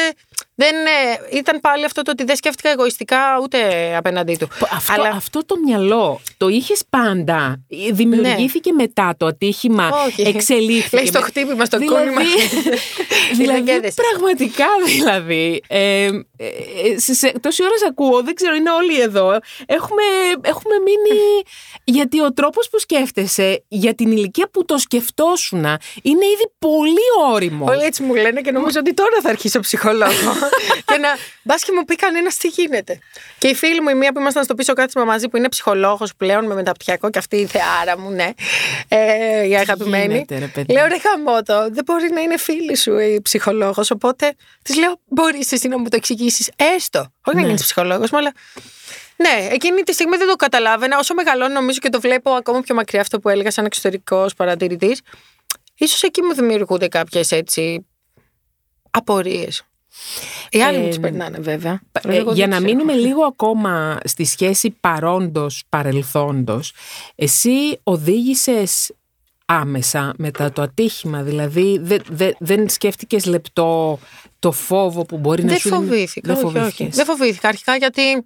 δεν, ε, ήταν πάλι αυτό το ότι δεν σκέφτηκα εγωιστικά ούτε απέναντί του. Αυτό, αλλά... αυτό το μυαλό το είχες πάντα, δημιουργήθηκε ναι. μετά το ατύχημα, όχι. εξελίχθηκε. Λέει στο χτύπημα, στο δηλαδή, κόνημα. δηλαδή, πραγματικά δηλαδή, ε, ε, σε, σε, τόση ώρα σε ακούω, δεν ξέρω, είναι όλοι εδώ, έχουμε, έχουμε μείνει, γιατί ο τρόπος που σκέφτεσαι, για την ηλικία που το σκεφτόσουν, είναι ήδη πολύ όριμο. Όλοι έτσι μου λένε και νομίζω ότι τώρα θα αρχίσω ψυχολόγο. Και να μπας και μου πει κανένας τι γίνεται. Και η φίλη μου, η μία που ήμασταν στο πίσω κάθισμα μαζί, που είναι ψυχολόγος πλέον με μεταπτυχιακό, και αυτή η θεάρα μου, ναι, ε, η αγαπημένη. Γίνεται, ρε, λέω, ρε χαμότο, δεν μπορεί να είναι φίλη σου η ψυχολόγος. Οπότε τη λέω, μπορείς εσύ να μου το εξηγήσεις. εξηγήσεις, έστω. Όχι ναι. να γίνεις ψυχολόγος, αλλά. Ναι, εκείνη τη στιγμή δεν το καταλάβαινα. Όσο μεγαλώνω, νομίζω και το βλέπω ακόμα πιο μακριά αυτό που έλεγα σαν εξωτερικός παρατηρητής. Ίσως εκεί μου δημιουργούνται κάποιες έτσι απορίες. Οι άλλοι ε, μου τις περνάνε βέβαια. ε, Για δείξε. να μείνουμε λίγο ακόμα στη σχέση παρόντος-παρελθόντος. Εσύ οδήγησες άμεσα μετά το ατύχημα, δηλαδή δε, δε, δεν σκέφτηκες λεπτό το φόβο που μπορεί δεν να σου... Φοβήθηκα, δεν φοβήθηκα, όχι, όχι. Δεν φοβήθηκα αρχικά γιατί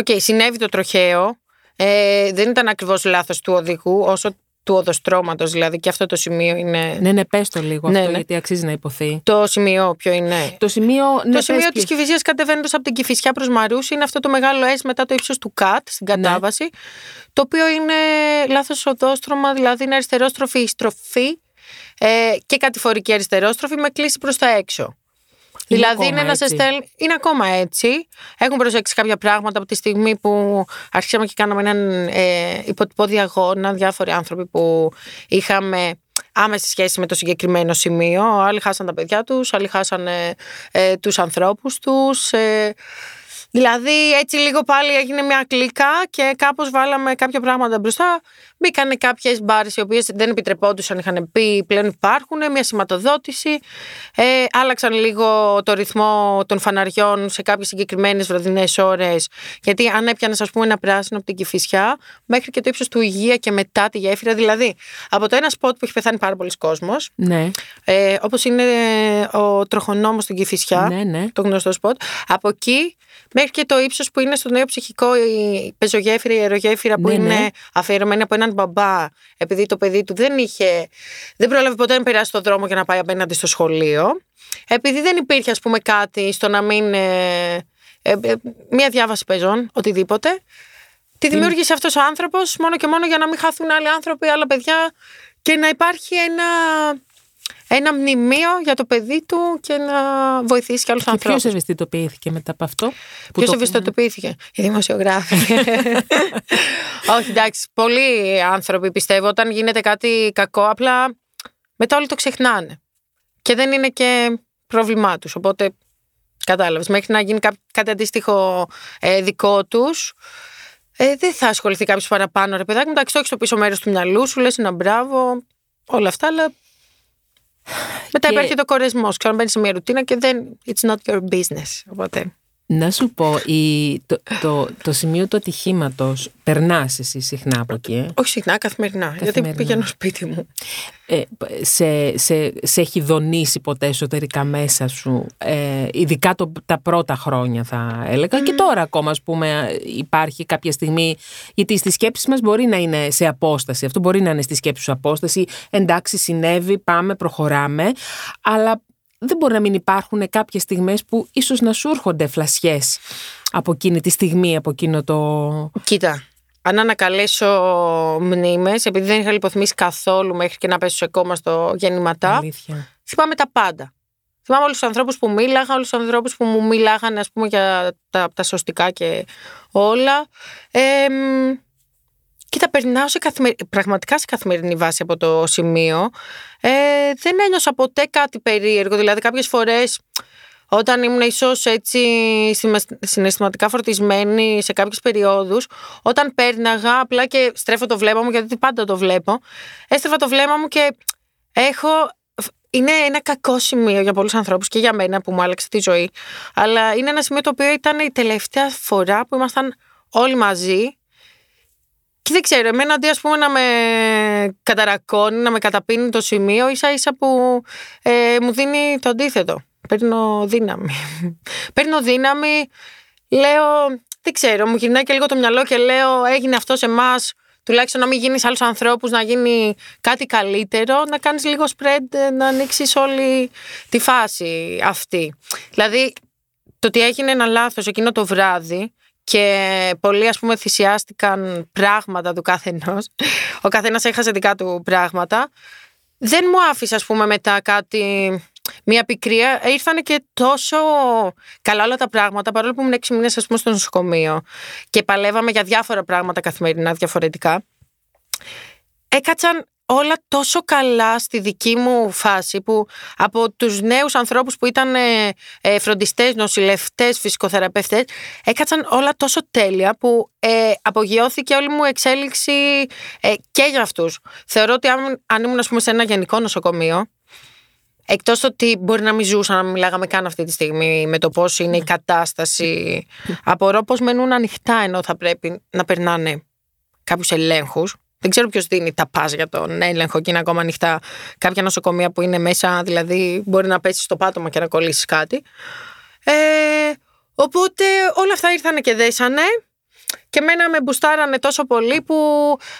Οκ, okay, συνέβη το τροχαίο, ε, δεν ήταν ακριβώς λάθος του οδηγού όσο του οδοστρώματος, δηλαδή, και αυτό το σημείο είναι. Ναι, ναι, πες το λίγο ναι, αυτό, ναι. γιατί αξίζει να υποθεί. Το σημείο, ποιο είναι. Το σημείο, ναι, το σημείο της Κηφισιάς κατεβαίνοντας από την Κηφισιά προς Μαρούσι είναι αυτό το μεγάλο S μετά το ύψος του ΚΑΤ στην κατάβαση. Ναι. Το οποίο είναι λάθος οδόστρωμα, δηλαδή είναι αριστερόστροφη η στροφή ε, και κατηφορική αριστερόστροφη με κλίση προς τα έξω. Είναι δηλαδή είναι να σε στέλνει. Είναι ακόμα έτσι. Έχουν προσέξει κάποια πράγματα από τη στιγμή που αρχίσαμε και κάναμε έναν ε, υποτυπώδη αγώνα. Διάφοροι άνθρωποι που είχαμε άμεση σχέση με το συγκεκριμένο σημείο. Άλλοι χάσαν τα παιδιά τους, άλλοι χάσανε ε, τους ανθρώπους τους. Ε, δηλαδή έτσι λίγο πάλι έγινε μια κλίκα και κάπως βάλαμε κάποια πράγματα μπροστά. Μπήκανε κάποιες μπάρες οι οποίες δεν επιτρεπόντουσαν, είχαν πει πλέον υπάρχουν, μια σηματοδότηση. Ε, άλλαξαν λίγο το ρυθμό των φαναριών σε κάποιες συγκεκριμένες βραδινές ώρες. Γιατί αν έπιανες, ας πούμε, ένα πράσινο από την Κηφισιά μέχρι και το ύψος του Υγεία και μετά τη γέφυρα. Δηλαδή, από το ένα σποτ που έχει πεθάνει πάρα πολλοί κόσμος, ναι. ε, όπως είναι ο τροχονόμος στην Κηφισιά, ναι, ναι. το γνωστό σποτ, από εκεί μέχρι και το ύψος που είναι στο νέο ψυχικό, η πεζογέφυρα, η αερογέφυρα που ναι, είναι ναι. αφιερωμένη από έναν μπαμπά, επειδή το παιδί του δεν είχε, δεν πρόλαβε ποτέ να περάσει τον δρόμο για να πάει απέναντι στο σχολείο, επειδή δεν υπήρχε, ας πούμε, κάτι στο να μην ε, ε, μία διάβαση πεζών, οτιδήποτε, τη δημιούργησε αυτός ο άνθρωπος μόνο και μόνο για να μην χαθούν άλλοι άνθρωποι, άλλα παιδιά και να υπάρχει ένα ένα μνημείο για το παιδί του και να βοηθήσει και άλλους ανθρώπους. Ποιος ευαισθητοποιήθηκε μετά από αυτό? Ποιος το... ευαισθητοποιήθηκε? Οι δημοσιογράφοι. Όχι, εντάξει, πολλοί άνθρωποι πιστεύω όταν γίνεται κάτι κακό απλά μετά όλοι το ξεχνάνε και δεν είναι και πρόβλημά τους, οπότε κατάλαβες, μέχρι να γίνει κάτι αντίστοιχο ε, δικό τους. Ε, δεν θα ασχοληθεί κάποιος παραπάνω, ρε παιδάκι, εντάξει, το έχεις στο πίσω μέρος του μυαλού σου, λες ένα μπράβο, όλα αυτά, αλλά μετά και... υπάρχει το κορεσμός. Ξέρω, μπαίνεις σε μια ρουτίνα και δεν. It's not your business. Οπότε. Να σου πω, η, το, το, το σημείο του ατυχήματος περνάς εσύ συχνά από εκεί? Ε? Όχι συχνά, καθημερινά. καθημερινά. Γιατί πηγαίνω σπίτι μου. Ε, σε, σε, σε έχει δονήσει ποτέ εσωτερικά μέσα σου, ε, ειδικά το, τα πρώτα χρόνια, θα έλεγα. Mm. Και τώρα ακόμα, ας πούμε, υπάρχει κάποια στιγμή. Γιατί στη σκέψη μας μπορεί να είναι σε απόσταση. Αυτό μπορεί να είναι στη σκέψη σου απόσταση. Εντάξει, συνέβη, πάμε, προχωράμε. Αλλά δεν μπορεί να μην υπάρχουν κάποιες στιγμές που ίσως να σου έρχονται φλασιές από εκείνη τη στιγμή, από εκείνο το... Κοίτα, αν ανακαλέσω μνήμες, επειδή δεν είχα λιποθυμίσει καθόλου μέχρι και να πέσω σε κόμμα στο γεννηματά, αλήθεια. Θυμάμαι τα πάντα. Θυμάμαι όλους τους ανθρώπους που μίλαγα, όλους τους ανθρώπους που μου μιλάγανε, ας πούμε, για τα, τα σωστικά και όλα. Ε, Και τα περνάω σε καθημερι... πραγματικά σε καθημερινή βάση από το σημείο. Ε, δεν ένιωσα ποτέ κάτι περίεργο. Δηλαδή κάποιες φορές όταν ήμουν ίσως έτσι συναισθηματικά φορτισμένη σε κάποιες περιόδους, όταν πέρναγα απλά και στρέφω το βλέμμα μου, γιατί πάντα το βλέπω, έστρεφα το βλέμμα μου και έχω... Είναι ένα κακό σημείο για πολλούς ανθρώπους και για μένα που μου άλλαξε τη ζωή. Αλλά είναι ένα σημείο το οποίο ήταν η τελευταία φορά που ήμασταν όλοι μαζί. Και δεν ξέρω, εμένα αντί, ας πούμε, να με καταρακώνει, να με καταπίνει το σημείο, ίσα ίσα που ε, μου δίνει το αντίθετο. Παίρνω δύναμη. Παίρνω δύναμη, λέω, δεν ξέρω, μου γυρνάει και λίγο το μυαλό και λέω, έγινε αυτό σε εμάς, τουλάχιστον να μην γίνεις άλλους ανθρώπους, να γίνει κάτι καλύτερο, να κάνεις λίγο spread, να ανοίξεις όλη τη φάση αυτή. Δηλαδή, το ότι έγινε ένα λάθος εκείνο το βράδυ, και πολλοί, ας πούμε, θυσιάστηκαν πράγματα του καθενός. Ο καθένας έχασε δικά του πράγματα. Δεν μου άφησε, ας πούμε, μετά κάτι, μια πικρία. Ήρθανε και τόσο καλά όλα τα πράγματα, παρόλο που ήμουν έξι μήνες, ας πούμε, στο νοσοκομείο και παλεύαμε για διάφορα πράγματα καθημερινά, διαφορετικά. Έκατσαν όλα τόσο καλά στη δική μου φάση που από τους νέους ανθρώπους που ήταν ε, φροντιστές, νοσηλευτές, φυσικοθεραπευτές, έκατσαν όλα τόσο τέλεια που ε, απογειώθηκε όλη μου εξέλιξη ε, και για αυτούς. Θεωρώ ότι αν, αν ήμουν ας πούμε, σε ένα γενικό νοσοκομείο, εκτός το ότι μπορεί να μην ζούσαν, να μην μιλάγαμε καν αυτή τη στιγμή με το πώς είναι η κατάσταση, απορώ πώς μένουν ανοιχτά ενώ θα πρέπει να περνάνε κάποιους ελέγχους. Δεν ξέρω ποιος δίνει τα πας για τον έλεγχο και είναι ακόμα ανοιχτά κάποια νοσοκομεία που είναι μέσα, δηλαδή μπορεί να πέσεις στο πάτωμα και να κολλήσεις κάτι. Ε, οπότε όλα αυτά ήρθανε και δέσανε και μένα με μπουστάρανε τόσο πολύ που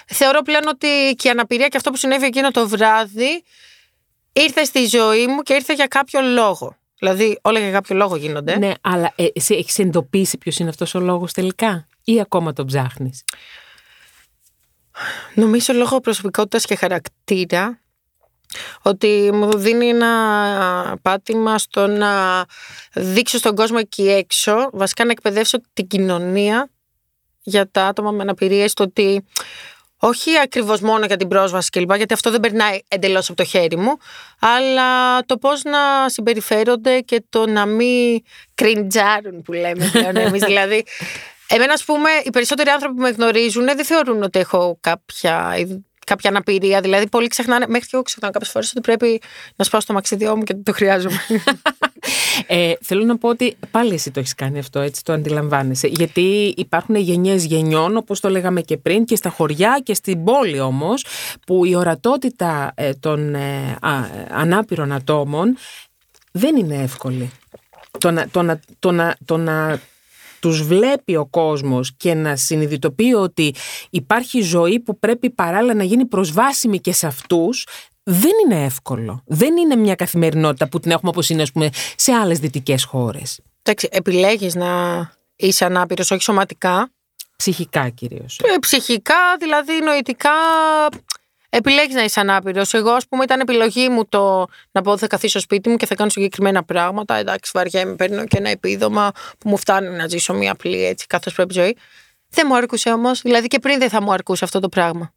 θεωρώ πλέον ότι και η αναπηρία και αυτό που συνέβη εκείνο το βράδυ ήρθε στη ζωή μου και ήρθε για κάποιο λόγο. Δηλαδή όλα για κάποιο λόγο γίνονται. Ναι, αλλά εσύ έχεις εντοπίσει ποιος είναι αυτός ο λόγος τελικά ή ακόμα τον ψάχνεις? Νομίζω λόγω προσωπικότητας και χαρακτήρα ότι μου δίνει ένα πάτημα στο να δείξω στον κόσμο εκεί έξω, βασικά να εκπαιδεύσω την κοινωνία για τα άτομα με αναπηρίες, το ότι όχι ακριβώς μόνο για την πρόσβαση κλπ, γιατί αυτό δεν περνάει εντελώς από το χέρι μου, αλλά το πώς να συμπεριφέρονται και το να μην κριντζάρουν που λέμε πλέον εμείς. Δηλαδή εμένα, ας πούμε, οι περισσότεροι άνθρωποι που με γνωρίζουν δεν θεωρούν ότι έχω κάποια, κάποια αναπηρία. Δηλαδή, πολλοί ξεχνάνε, μέχρι και εγώ ξεχνάω κάποιες φορές, ότι πρέπει να σπάσω το μαξιδιό μου και δεν το χρειάζομαι. ε, θέλω να πω ότι πάλι εσύ το έχεις κάνει αυτό, έτσι το αντιλαμβάνεσαι. Γιατί υπάρχουν γενιές γενιών, όπως το λέγαμε και πριν, και στα χωριά και στην πόλη όμως, που η ορατότητα ε, των ε, α, ε, ανάπηρων ατόμων δεν είναι εύκολη. Το να. Το να, το να, το να τους βλέπει ο κόσμος και να συνειδητοποιεί ότι υπάρχει ζωή που πρέπει παράλληλα να γίνει προσβάσιμη και σε αυτούς, δεν είναι εύκολο. Δεν είναι μια καθημερινότητα που την έχουμε όπως είναι, ας πούμε, σε άλλες δυτικές χώρες. Εντάξει, επιλέγεις να είσαι ανάπηρος, όχι σωματικά. Ψυχικά κυρίως. Ε, ψυχικά, δηλαδή νοητικά, επιλέγεις να είσαι ανάπηρος. Εγώ, ας πούμε, ήταν επιλογή μου το να πω ότι θα καθίσω σπίτι μου και θα κάνω συγκεκριμένα πράγματα. Εντάξει, βαριέμαι, παίρνω και ένα επίδομα που μου φτάνει να ζήσω μια απλή έτσι, καθώς πρέπει ζωή. Δεν μου αρκούσε όμως. Δηλαδή και πριν δεν θα μου αρκούσε αυτό το πράγμα.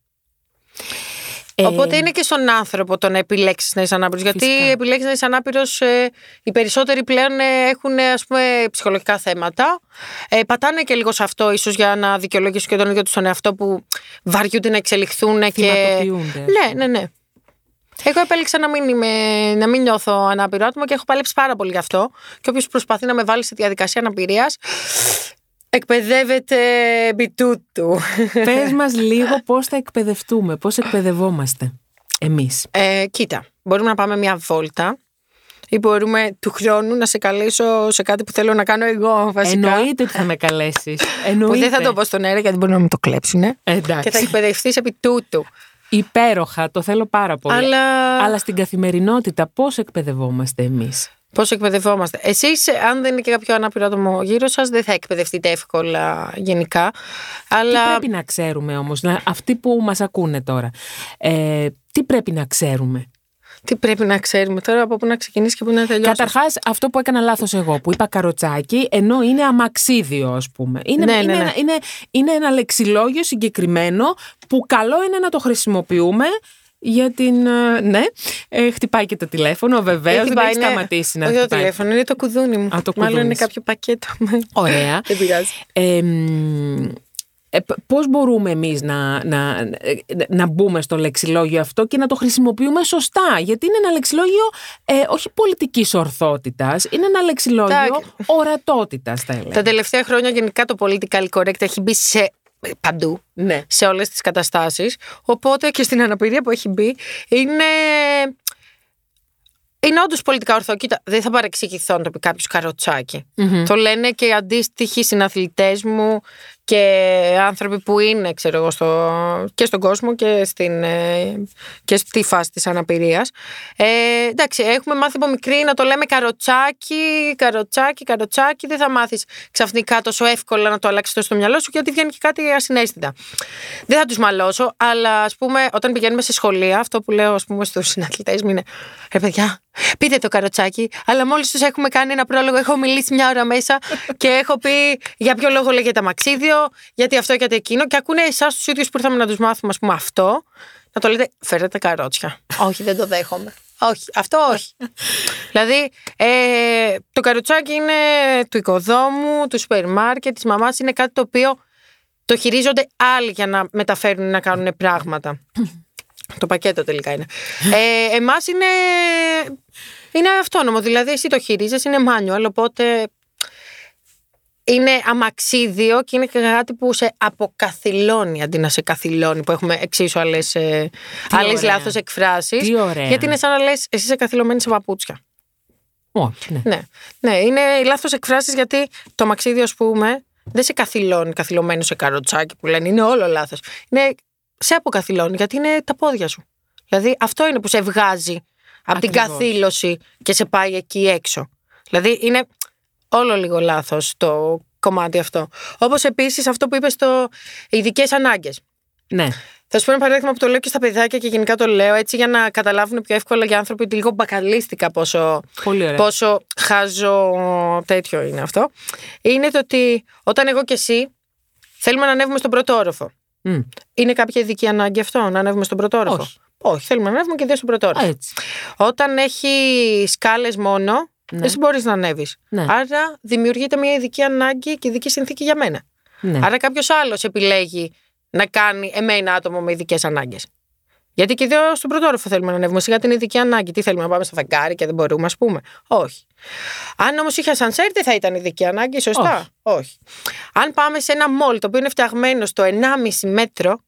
Ε... Οπότε είναι και στον άνθρωπο το να επιλέξεις να είσαι ανάπηρος. Φυσικά. Γιατί επιλέξεις να είσαι ανάπηρος, ε, οι περισσότεροι πλέον ε, έχουν ας πούμε, ψυχολογικά θέματα. Ε, πατάνε και λίγο σε αυτό, ίσως για να δικαιολογήσουν και τον ίδιο τους τον εαυτό που βαριούνται να εξελιχθούν και. Ναι, ναι, ναι. Εγώ επέλεξα να μην, είμαι, να μην νιώθω ανάπηρο άτομο και έχω παλέψει πάρα πολύ γι' αυτό. Και όποιος προσπαθεί να με βάλει στη διαδικασία αναπηρίας, εκπαιδεύεται επί τούτου. Πες μας λίγο πώς θα εκπαιδευτούμε, πώς εκπαιδευόμαστε εμείς. Ε, κοίτα, μπορούμε να πάμε μια βόλτα ή μπορούμε του χρόνου να σε καλέσω σε κάτι που θέλω να κάνω εγώ βασικά. Εννοείται ότι θα με καλέσεις. Που δεν θα το πω στον αέρα γιατί μπορεί να μου το κλέψουν. Ε? Εντάξει. Και θα εκπαιδευτείς επί τούτου. Υπέροχα, το θέλω πάρα πολύ. Αλλά, Αλλά στην καθημερινότητα πώς εκπαιδευόμαστε εμείς. Πώς εκπαιδευόμαστε. Εσείς, αν δεν είναι και κάποιο ανάπηρο άτομο γύρω σας, δεν θα εκπαιδευτείτε εύκολα γενικά. Αλλά... Τι πρέπει να ξέρουμε όμως, να, αυτοί που μας ακούνε τώρα, ε, τι πρέπει να ξέρουμε. Τι πρέπει να ξέρουμε τώρα, από πού να ξεκινήσει και πού να τελειώσει. Καταρχάς, αυτό που έκανα λάθος εγώ, που είπα καροτσάκι, ενώ είναι αμαξίδιο, ας πούμε. Είναι, ναι, είναι, ναι, ναι. Ένα, είναι, είναι ένα λεξιλόγιο συγκεκριμένο που καλό είναι να το χρησιμοποιούμε. Για την. Ναι, ε, χτυπάει και το τηλέφωνο, βεβαίως. Δεν έχει ναι. σταματήσει να Όχι χτυπάει. Το τηλέφωνο, είναι το κουδούνι μου. Α, το Μάλλον είναι κάποιο πακέτο. Ωραία. Δεν πειράζει. Ε, ε, πώς μπορούμε εμείς να, να, να μπούμε στο λεξιλόγιο αυτό και να το χρησιμοποιούμε σωστά? Γιατί είναι ένα λεξιλόγιο ε, όχι πολιτικής ορθότητας, είναι ένα λεξιλόγιο ορατότητας, θα έλεγα. Τα τελευταία χρόνια γενικά το political correct έχει μπει σε. Παντού, ναι. σε όλες τις καταστάσεις. Οπότε και στην αναπηρία που έχει μπει είναι, είναι όντως πολιτικά ορθό. Κοίτα, δεν θα παρεξηγηθώ να το πει κάποιος καροτσάκι. Mm-hmm. Το λένε και οι αντίστοιχοι συναθλητές μου και άνθρωποι που είναι, ξέρω εγώ, στο... και στον κόσμο και, στην... και στη φάση της αναπηρίας. Ε, εντάξει, έχουμε μάθει από μικρή να το λέμε καροτσάκι, καροτσάκι, καροτσάκι. Δεν θα μάθεις ξαφνικά τόσο εύκολα να το αλλάξεις το στο μυαλό σου, γιατί βγαίνει και κάτι ασυναίσθητα. Δεν θα τους μαλώσω, αλλά ας πούμε, όταν πηγαίνουμε σε σχολεία, αυτό που λέω ας πούμε, στους συναθλητές μου είναι «Ρε παιδιά, πείτε το καροτσάκι», αλλά μόλις τους έχουμε κάνει ένα πρόλογο, έχω μιλήσει μια ώρα μέσα και έχω πει για ποιο λόγο λέγεται αμαξίδιο, γιατί αυτό και γιατί εκείνο, και ακούνε εσάς τους ίδιους που ήρθαμε να τους μάθουμε, ας πούμε, αυτό, να το λέτε φέρτε τα καρότσια. Όχι, δεν το δέχομαι. Όχι, αυτό όχι. Δηλαδή, ε, το καροτσάκι είναι του οικοδόμου, του σούπερ μάρκετ, της μαμάς, είναι κάτι το οποίο το χειρίζονται άλλοι για να μεταφέρουν να κάνουν πράγματα. Το πακέτο τελικά είναι. Ε, εμάς είναι, είναι αυτόνομο, δηλαδή εσύ το χειρίζεσαι, είναι manual, οπότε είναι αμαξίδιο και είναι κάτι που σε αποκαθυλώνει αντί να σε καθυλώνει, που έχουμε εξίσου άλλες, άλλες λάθος εκφράσεις. Γιατί είναι σαν να λες εσύ είσαι καθυλωμένη σε παπούτσια. Oh, ναι. Ναι. Ναι, είναι λάθος εκφράσεις γιατί το αμαξίδιο, ας πούμε, δεν σε καθυλώνει καθυλωμένο σε καροτσάκι που λένε είναι όλο λάθος. Είναι, σε αποκαθυλώνει γιατί είναι τα πόδια σου. Δηλαδή αυτό είναι που σε βγάζει από την καθήλωση και σε πάει εκεί έξω. Δηλαδή είναι όλο λίγο λάθος το κομμάτι αυτό. Όπως επίσης αυτό που είπες στο ειδικές ανάγκες. Ναι. Θα σου πω ένα παράδειγμα που το λέω και στα παιδάκια και γενικά το λέω έτσι για να καταλάβουν πιο εύκολα για άνθρωποι λίγο μπακαλίστικα πόσο, πόσο χάζω τέτοιο είναι αυτό. Είναι το ότι όταν εγώ και εσύ θέλουμε να ανέβουμε στον πρώτο όροφο. Mm. Είναι κάποια ειδική ανάγκη αυτό να ανέβουμε στον πρώτο όροφο? Όχι. Όχι, θέλουμε να ανέβουμε και δύο στον πρώτο όροφο. Έτσι. Όταν έχει σκάλες μόνο. Ναι. Εσύ μπορείς να ανέβεις. Ναι. Άρα δημιουργείται μια ειδική ανάγκη και ειδική συνθήκη για μένα. Ναι. Άρα κάποιος άλλος επιλέγει να κάνει εμένα άτομο με ειδικές ανάγκες. Γιατί και εδώ στον πρωτόροφο θέλουμε να ανέβουμε. Σιγά την ειδική ανάγκη. Τι θέλουμε να πάμε στο φεγγάρι και δεν μπορούμε, ας πούμε? Όχι. Αν όμως είχε ασανσέρ, τι θα ήταν ειδική ανάγκη, σωστά? Όχι. Όχι. Αν πάμε σε ένα μόλ το οποίο είναι φτιαγμένο στο ενάμιση μέτρο.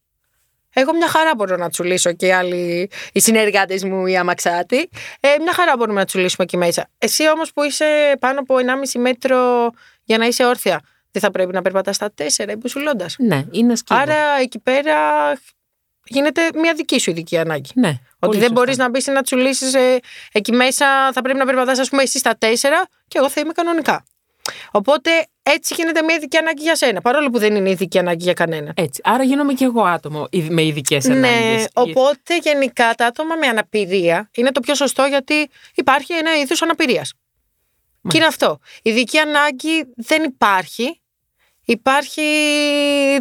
Εγώ μια χαρά μπορώ να τσουλήσω και οι άλλοι, οι συνεργάτες μου, οι αμαξάτοι. Ε, μια χαρά μπορούμε να τσουλήσουμε εκεί μέσα. Εσύ όμως που είσαι πάνω από ενάμιση μέτρο για να είσαι όρθια, δεν θα πρέπει να περπατάς στα τέσσερα υπουσουλώντας? Ναι, είναι σκύβο. Άρα εκεί πέρα γίνεται μια δική σου ειδική ανάγκη. Ναι, ότι δεν μπορείς να μπεις να τσουλήσεις ε, εκεί μέσα, θα πρέπει να περπατάς, ας πούμε, εσύ στα τέσσερα και εγώ θα είμαι κανονικά. Οπότε έτσι γίνεται μια ειδική ανάγκη για σένα, παρόλο που δεν είναι ειδική ανάγκη για κανένα. Έτσι. Άρα γίνομαι και εγώ άτομο με ειδικές ανάγκες. Ναι, οπότε γενικά τα άτομα με αναπηρία είναι το πιο σωστό γιατί υπάρχει ένα είδους αναπηρίας. Μα. Και είναι αυτό. Ειδική ανάγκη δεν υπάρχει. Υπάρχει,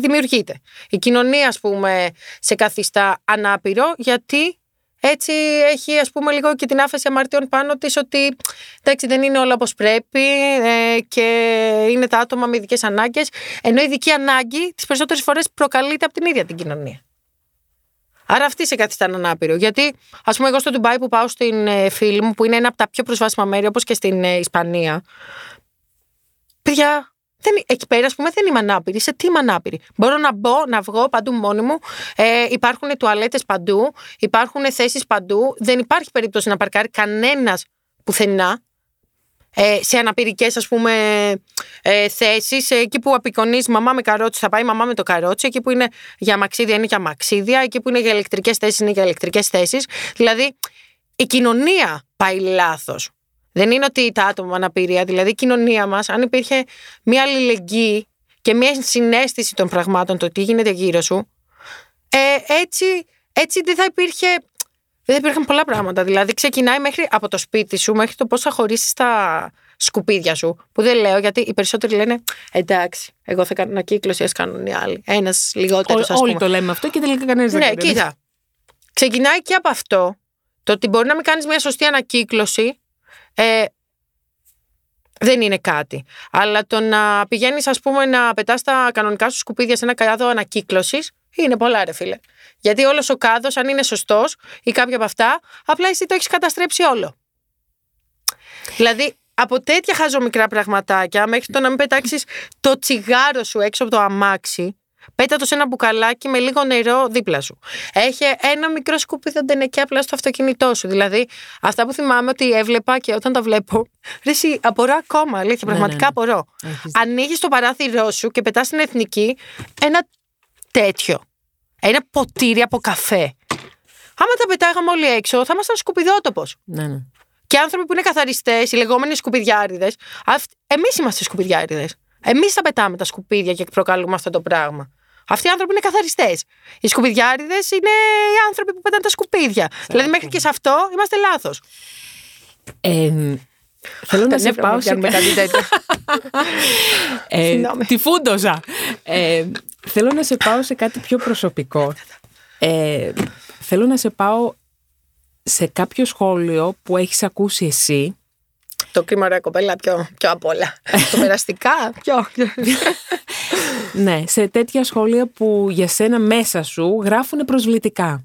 δημιουργείται. Η κοινωνία, ας πούμε, σε καθιστά ανάπηρο γιατί έτσι έχει, ας πούμε, λίγο και την άφεση αμαρτιών πάνω της ότι εντάξει, δεν είναι όλα όπως πρέπει ε, και είναι τα άτομα με ειδικές ανάγκες, ενώ η ειδική ανάγκη τις περισσότερες φορές προκαλείται από την ίδια την κοινωνία. Άρα αυτή σε καθιστάν ανάπηρο. Γιατί, ας πούμε, εγώ στο Ντουμπάι που πάω στην ε, φίλη μου, που είναι ένα από τα πιο προσβάσιμα μέρη, όπως και στην ε, Ισπανία, παιδιά, δεν, εκεί πέρα, ας πούμε, δεν είμαι ανάπηρη. Σε τι είμαι ανάπηρη? Μπορώ να μπω, να βγω παντού μόνη μου. Ε, υπάρχουν τουαλέτες παντού, υπάρχουν θέσεις παντού. Δεν υπάρχει περίπτωση να παρκάρει κανένας πουθενά ε, σε αναπηρικές, ας πούμε, ε, θέσεις. Ε, εκεί που απεικονίζει μαμά με καρότσι, θα πάει μαμά με το καρότσι. Εκεί που είναι για μαξίδια, είναι για μαξίδια. Εκεί που είναι για ηλεκτρικές θέσεις, είναι για ηλεκτρικές θέσεις. Δηλαδή, η κοινωνία πάει λάθος. Δεν είναι ότι τα άτομα με αναπηρία, δηλαδή η κοινωνία μας, αν υπήρχε μια αλληλεγγύη και μια συναίσθηση των πραγμάτων, το τι γίνεται γύρω σου, ε, έτσι, έτσι δεν θα υπήρχε, δεν θα υπήρχαν πολλά πράγματα. Δηλαδή ξεκινάει μέχρι από το σπίτι σου, μέχρι το πώς θα χωρίσεις τα σκουπίδια σου, που δεν λέω γιατί οι περισσότεροι λένε εντάξει, εγώ θα κάνω ανακύκλωση, ας κάνουν οι άλλοι. Ένας λιγότερος, ας πούμε. Όλοι το λέμε αυτό και τελικά κανένας δεν κάνει. Ναι, κοίτα. Ξεκινάει και από αυτό, το ότι μπορεί να μην κάνεις μια σωστή ανακύκλωση. Ε, δεν είναι κάτι. Αλλά το να πηγαίνεις, ας πούμε, να πετάς τα κανονικά σου σκουπίδια σε ένα κάδο ανακύκλωσης είναι πολλά, ρε φίλε. Γιατί όλος ο κάδος, αν είναι σωστός ή κάποια από αυτά, απλά εσύ το έχεις καταστρέψει όλο. Δηλαδή, από τέτοια χαζομικρά πραγματάκια, μέχρι το να μην πετάξεις το τσιγάρο σου έξω από το αμάξι, πέτα το σε ένα μπουκαλάκι με λίγο νερό δίπλα σου. Έχει ένα μικρό σκουπίδι ντενεκιά απλά στο αυτοκίνητό σου. Δηλαδή, αυτά που θυμάμαι ότι έβλεπα και όταν τα βλέπω, ρε εσύ, απορώ ακόμα. Λέει, και πραγματικά ναι, ναι, ναι. απορώ. Έχεις... Ανοίγεις το παράθυρό σου και πετάς στην εθνική ένα τέτοιο. Ένα ποτήρι από καφέ. Άμα τα πετάγαμε όλοι έξω, θα ήμασταν σκουπιδότοπος. Ναι, ναι. Και άνθρωποι που είναι καθαριστές, οι λεγόμενοι σκουπιδιάριδες, αυ... εμείς είμαστε σκουπιδιάριδες. Εμείς τα πετάμε τα σκουπίδια και προκαλούμε αυτό το πράγμα. Αυτοί οι άνθρωποι είναι καθαριστές. Οι σκουπιδιάριδες είναι οι άνθρωποι που πετάνε τα σκουπίδια. Φέρα. Δηλαδή, μέχρι και σε αυτό είμαστε λάθος. Ε, θέλω Αχ, να σε πάω σε κάτι τέτοιο. ε, τη φούντοζα. ε, θέλω να σε πάω σε κάτι πιο προσωπικό. Ε, θέλω να σε πάω σε κάποιο σχόλιο που έχεις ακούσει εσύ. Το κρίμα ρε κοπέλα, πιο, πιο απ' όλα. Το περαστικά, πιο. Ναι, σε τέτοια σχόλια που για σένα μέσα σου γράφουν προσβλητικά.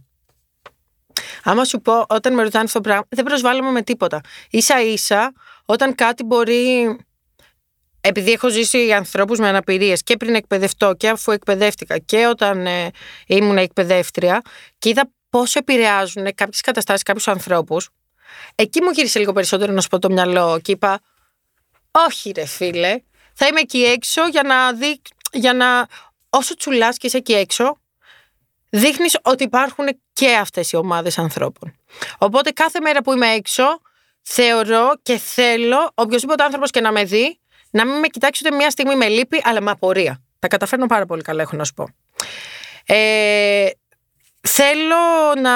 Άμα σου πω, όταν με ρωτάνε αυτό το πράγμα, δεν προσβάλλομαι με τίποτα. Ίσα ίσα, όταν κάτι μπορεί... Επειδή έχω ζήσει ανθρώπους με αναπηρίες και πριν εκπαιδευτώ και αφού εκπαιδεύτηκα και όταν ε, ήμουν εκπαιδεύτρια και είδα πόσο επηρεάζουν κάποιες καταστάσεις κάποιους ανθρώπους, εκεί μου γύρισε λίγο περισσότερο να σου πω το μυαλό και είπα όχι ρε φίλε, θα είμαι εκεί έξω για να δει, για να όσο τσουλάς και είσαι εκεί έξω δείχνεις ότι υπάρχουν και αυτές οι ομάδες ανθρώπων. Οπότε κάθε μέρα που είμαι έξω θεωρώ και θέλω οποιοσδήποτε άνθρωπος και να με δει να μην με κοιτάξει ούτε μια στιγμή με λύπη, αλλά με απορία. Τα καταφέρνω πάρα πολύ καλά, έχω να σου πω. Ε, θέλω να...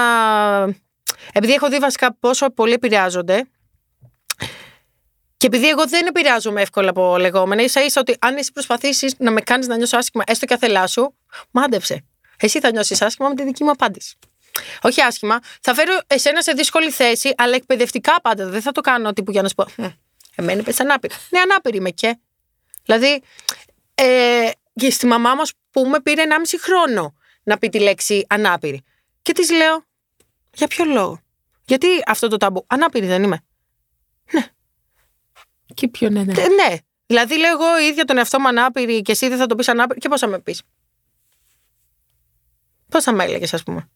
Επειδή έχω δει βασικά πόσο πολύ επηρεάζονται και επειδή εγώ δεν επηρεάζομαι εύκολα από λεγόμενα, ίσα ίσα ότι αν εσύ προσπαθήσεις να με κάνεις να νιώσω άσχημα, έστω και αθελά σου, μάντεψε. Εσύ θα νιώσεις άσχημα με τη δική μου απάντηση. Όχι άσχημα, θα φέρω εσένα σε δύσκολη θέση, αλλά εκπαιδευτικά πάντα. Δεν θα το κάνω τύπου για να σου πω... Εμένα είπες ανάπηρη. Ναι, ανάπηρη είμαι και. Δηλαδή, ε, και στη μαμά μας που με πήρε ενάμιση χρόνο να πει τη λέξη ανάπηρη. Και της λέω, για ποιο λόγο. Γιατί αυτό το ταμπού, ανάπηρη δεν είμαι. Ναι. Και ποιο ναι, ναι. Ε, ναι. Δηλαδή, λέω εγώ ίδια τον εαυτό μου ανάπηρη και εσύ δεν θα το πεις ανάπηρη. Και πώς θα με πεις. Πώς θα με έλεγες, ας πούμε.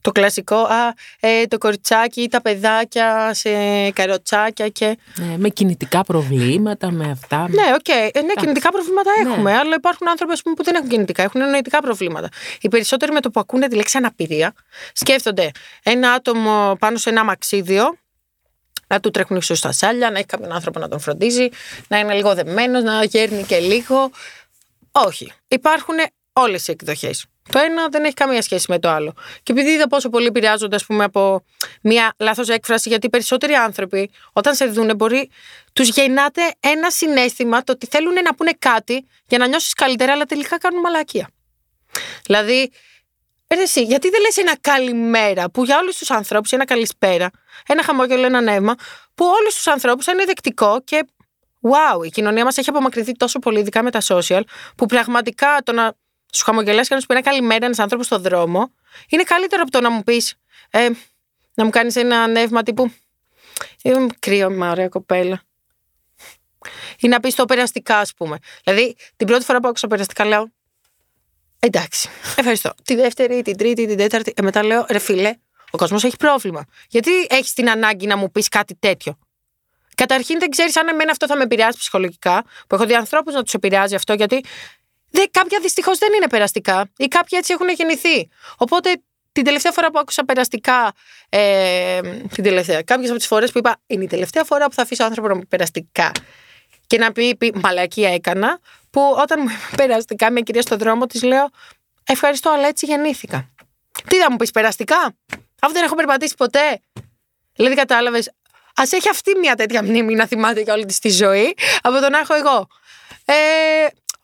Το κλασικό, α, ε, το κοριτσάκι, τα παιδάκια σε καροτσάκια και... Ναι, με κινητικά προβλήματα, με αυτά... Με... Ναι, οκ, okay. ε, ναι, κινητικά προβλήματα έχουμε, ναι. Αλλά υπάρχουν άνθρωποι ας πούμε, που δεν έχουν κινητικά, έχουν εννοητικά προβλήματα. Οι περισσότεροι με το που ακούνε τη λέξη αναπηρία, σκέφτονται ένα άτομο πάνω σε ένα μαξίδιο, να του τρέχουν ύψους στα σάλια, να έχει κάποιον άνθρωπο να τον φροντίζει, να είναι λίγο δεμένος, να γέρνει και λίγο. Όχι, υπάρχουν όλες οι εκδοχές. Το ένα δεν έχει καμία σχέση με το άλλο. Και επειδή είδα πόσο πολύ επηρεάζονται, ας πούμε, από μια λάθος έκφραση, γιατί οι περισσότεροι άνθρωποι, όταν σε δουν, μπορεί, τους γεννάται ένα συναίσθημα το ότι θέλουν να πούνε κάτι για να νιώσεις καλύτερα, αλλά τελικά κάνουν μαλακία. Δηλαδή, ρε εσύ, γιατί δεν λες ένα καλημέρα, που για όλους τους ανθρώπους, ένα καλησπέρα, ένα χαμόγελο, ένα νεύμα, που όλους τους ανθρώπους είναι δεκτικό και wow, η κοινωνία μας έχει απομακρυνθεί τόσο πολύ, ειδικά με τα social, που πραγματικά το να. Σου χαμογελάς και να σου πει ένα καλημέρα ένας άνθρωπος στον δρόμο, είναι καλύτερο από το να μου πεις, ε, να μου κάνεις ένα νεύμα τύπου είμαι κρύο, είμαι ωραία κοπέλα. Ή να πεις το περαστικά, ας πούμε. Δηλαδή, την πρώτη φορά που άκουσα περαστικά, λέω εντάξει, ευχαριστώ. Τη δεύτερη, την τρίτη, την τέταρτη, ε, μετά λέω ρε φίλε, ο κόσμος έχει πρόβλημα. Γιατί έχεις την ανάγκη να μου πεις κάτι τέτοιο. Καταρχήν, δεν ξέρεις αν εμένα αυτό θα με επηρεάσει ψυχολογικά, που έχω δει ανθρώπους να τους επηρεάζει αυτό, γιατί. Δε, κάποια δυστυχώς δεν είναι περαστικά ή κάποια έτσι έχουν γεννηθεί. Οπότε την τελευταία φορά που άκουσα περαστικά, ε, την τελευταία, κάποιες από τις φορές που είπα είναι η τελευταία φορά που θα αφήσω άνθρωπο να πει περαστικά και να πει, πει μαλακία έκανα, που όταν μου είπε περαστικά μια κυρία στον δρόμο της λέω ευχαριστώ αλλά έτσι γεννήθηκα. Τι θα μου πεις περαστικά, αφού δεν έχω περπατήσει ποτέ. Δηλαδή κατάλαβες, ας έχει αυτή μια τέτοια μνήμη να θυμάται για όλη της τη ζωή από τον έχω εγώ. Ε,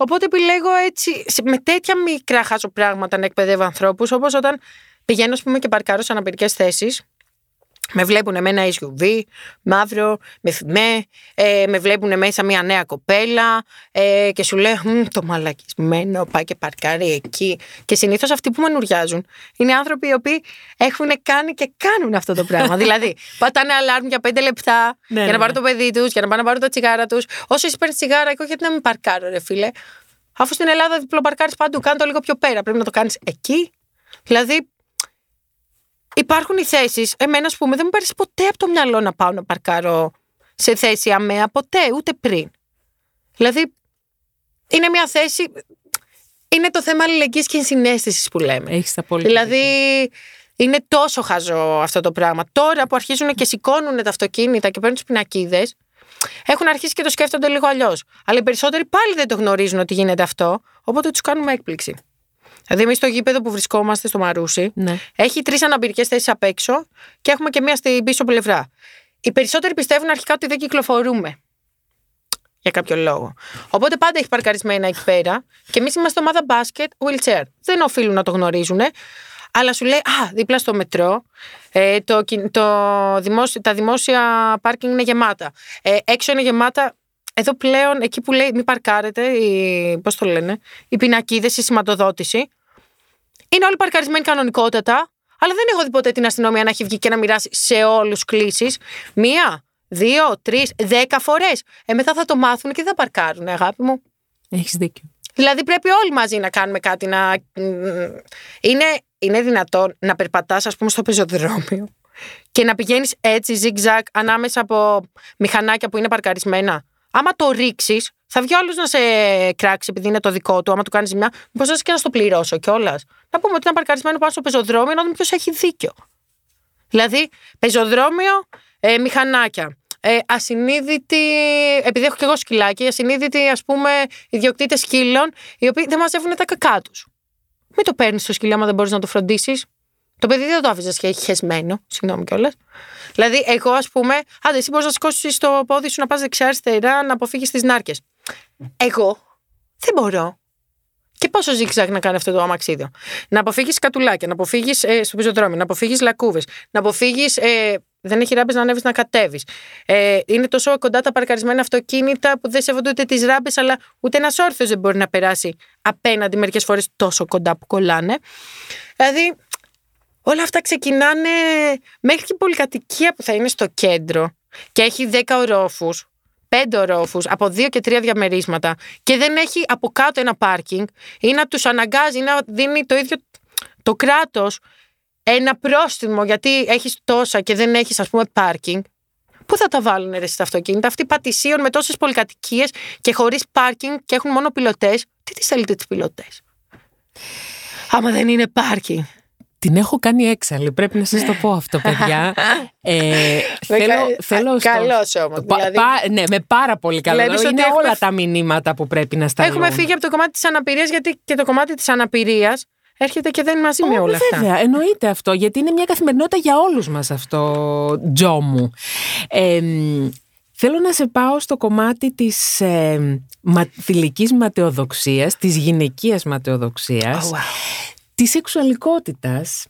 Οπότε επιλέγω έτσι, με τέτοια μικρά χάζω πράγματα να εκπαιδεύω ανθρώπους, όπως όταν πηγαίνω ας πούμε, και παρκάρω σε αναπηρικές θέσεις, με βλέπουν με ένα ες γιου βι, μαύρο, με φιμέ, ε, με βλέπουν μέσα μια νέα κοπέλα ε, και σου λέει το μαλακισμένο, πάει και παρκάρει εκεί. Και συνήθως αυτοί που με νουριάζουν είναι άνθρωποι οι οποίοι έχουν κάνει και κάνουν αυτό το πράγμα. Δηλαδή, πατάνε αλάρμ για πέντε λεπτά ναι, για να πάρουν ναι. το παιδί τους, για να πάνε να πάρουν τα τσιγάρα τους. Όσο είσαι παίρνει τσιγάρα, εγώ γιατί να μην παρκάρω, ρε φίλε. Αφού στην Ελλάδα διπλοπαρκάρεις παντού, κάνε το λίγο πιο πέρα. Πρέπει να το κάνεις εκεί. Δηλαδή. Υπάρχουν οι θέσεις, εμένα ας πούμε δεν μου πέρασε ποτέ από το μυαλό να πάω να παρκάρω σε θέση αμαία ποτέ, ούτε πριν. Δηλαδή, είναι μια θέση, είναι το θέμα αλληλεγγύης και συναίσθησης που λέμε. Έχεις τα πολύ. Δηλαδή, είναι τόσο χαζό αυτό το πράγμα. Τώρα που αρχίζουν και σηκώνουν τα αυτοκίνητα και παίρνουν τους πινακίδες, έχουν αρχίσει και το σκέφτονται λίγο αλλιώς. Αλλά οι περισσότεροι πάλι δεν το γνωρίζουν ότι γίνεται αυτό, οπότε τους κάνουμε έκπληξη. Δηλαδή, εμείς στο γήπεδο που βρισκόμαστε, στο Μαρούσι, ναι. έχει τρεις αναπηρικές θέσεις απ' έξω και έχουμε και μία στην πίσω πλευρά. Οι περισσότεροι πιστεύουν αρχικά ότι δεν κυκλοφορούμε. Για κάποιο λόγο. Οπότε πάντα έχει παρκαρισμένα εκεί πέρα και εμείς είμαστε ομάδα μπάσκετ, wheelchair. Δεν οφείλουν να το γνωρίζουν. αλλά σου λέει, α, δίπλα στο μετρό, ε, το, το, δημόσιο, τα δημόσια πάρκινγκ είναι γεμάτα, ε, έξω είναι γεμάτα. Εδώ πλέον, εκεί που λέει μη παρκάρετε, η, πώς το λένε, οι πινακίδες, η σηματοδότηση, είναι όλοι παρκαρισμένοι κανονικότατα, αλλά δεν έχω δει ποτέ την αστυνομία να έχει βγει και να μοιράσει σε όλους κλήσεις. Μία, δύο, τρεις, δέκα φορές. Ε, μετά θα το μάθουν και δεν θα παρκάρουν, αγάπη μου. Έχεις δίκιο. Δηλαδή πρέπει όλοι μαζί να κάνουμε κάτι. Να... Είναι, είναι δυνατόν να περπατάς, ας πούμε, στο πεζοδρόμιο και να πηγαίνεις έτσι ζιγ-ζακ ανάμεσα από μηχανάκια που είναι παρκαρισμένα. Άμα το ρίξεις, θα βγει όλος να σε κράξει επειδή είναι το δικό του. Άμα του κάνεις μια, μήπως να και να στο πληρώσω κιόλας. Να πούμε ότι ήταν παρκαρισμένο πάνω στο πεζοδρόμιο, να δούμε ποιος έχει δίκιο. Δηλαδή, πεζοδρόμιο, ε, μηχανάκια. Ε, ασυνείδητοι, επειδή έχω και εγώ σκυλάκι, ασυνείδητοι, ας πούμε, ιδιοκτήτες σκύλων, οι οποίοι δεν μαζεύουν τα κακά τους. Μην το παίρνεις στο σκυλί άμα δεν μπορείς να το φροντίσεις. Το παιδί δεν το άφησες και έχει χεσμένο, συγγνώμη κιόλας. Δηλαδή, εγώ, ας πούμε, άντε, εσύ μπορείς να σηκώσεις το πόδι σου να πας δεξιά-αριστερά, να αποφύγεις τις νάρκες. Εγώ δεν μπορώ. Και πόσο ζήξα να κάνει αυτό το αμαξίδιο. Να αποφύγεις κατουλάκια, να αποφύγεις ε, στο πεζοδρόμιο, να αποφύγεις λακκούβες, να αποφύγεις. Ε, δεν έχει ράμπες να ανέβεις, να κατέβεις. Ε, είναι τόσο κοντά τα παρκαρισμένα αυτοκίνητα που δεν σέβονται ούτε τις ράμπες, αλλά ούτε ένας όρθιος δεν μπορεί να περάσει απέναντι μερικές φορές τόσο κοντά που κολλάνε. Δηλαδή, όλα αυτά ξεκινάνε μέχρι και η πολυκατοικία που θα είναι στο κέντρο και έχει δέκα ορόφους, πέντε ορόφους, από δύο και τρία διαμερίσματα και δεν έχει από κάτω ένα πάρκινγκ ή να τους αναγκάζει ή να δίνει το ίδιο το κράτος ένα πρόστιμο γιατί έχεις τόσα και δεν έχεις, ας πούμε, πάρκινγκ. Πού θα τα βάλουν ρε στα αυτοκίνητα? Αυτοί πατησίων με τόσες πολυκατοικίες και χωρίς πάρκινγκ και έχουν μόνο πιλωτές. Τι τις θέλετε τις πιλωτές? Άμα δεν είναι πάρκινγκ. Την έχω κάνει έξαλλη, πρέπει να σας το πω αυτό, παιδιά. ε, θέλω, θέλω στο... Καλώς όμως. Δηλαδή... Πα, ναι, με πάρα πολύ καλό. Δηλαδή, είναι όλα έχουμε... τα μηνύματα που πρέπει να σταλούν. Έχουμε φύγει από το κομμάτι της αναπηρίας, γιατί και το κομμάτι της αναπηρίας έρχεται και δεν είναι μαζί με όλα βέβαια, αυτά. Βέβαια, εννοείται αυτό, γιατί είναι μια καθημερινότητα για όλους μας αυτό, Τζο μου. Ε, θέλω να σε πάω στο κομμάτι της ε, μα, θηλυκής ματαιοδοξίας, της γυναικείας ματαιοδοξίας. Oh, wow. Της σεξουαλικότητας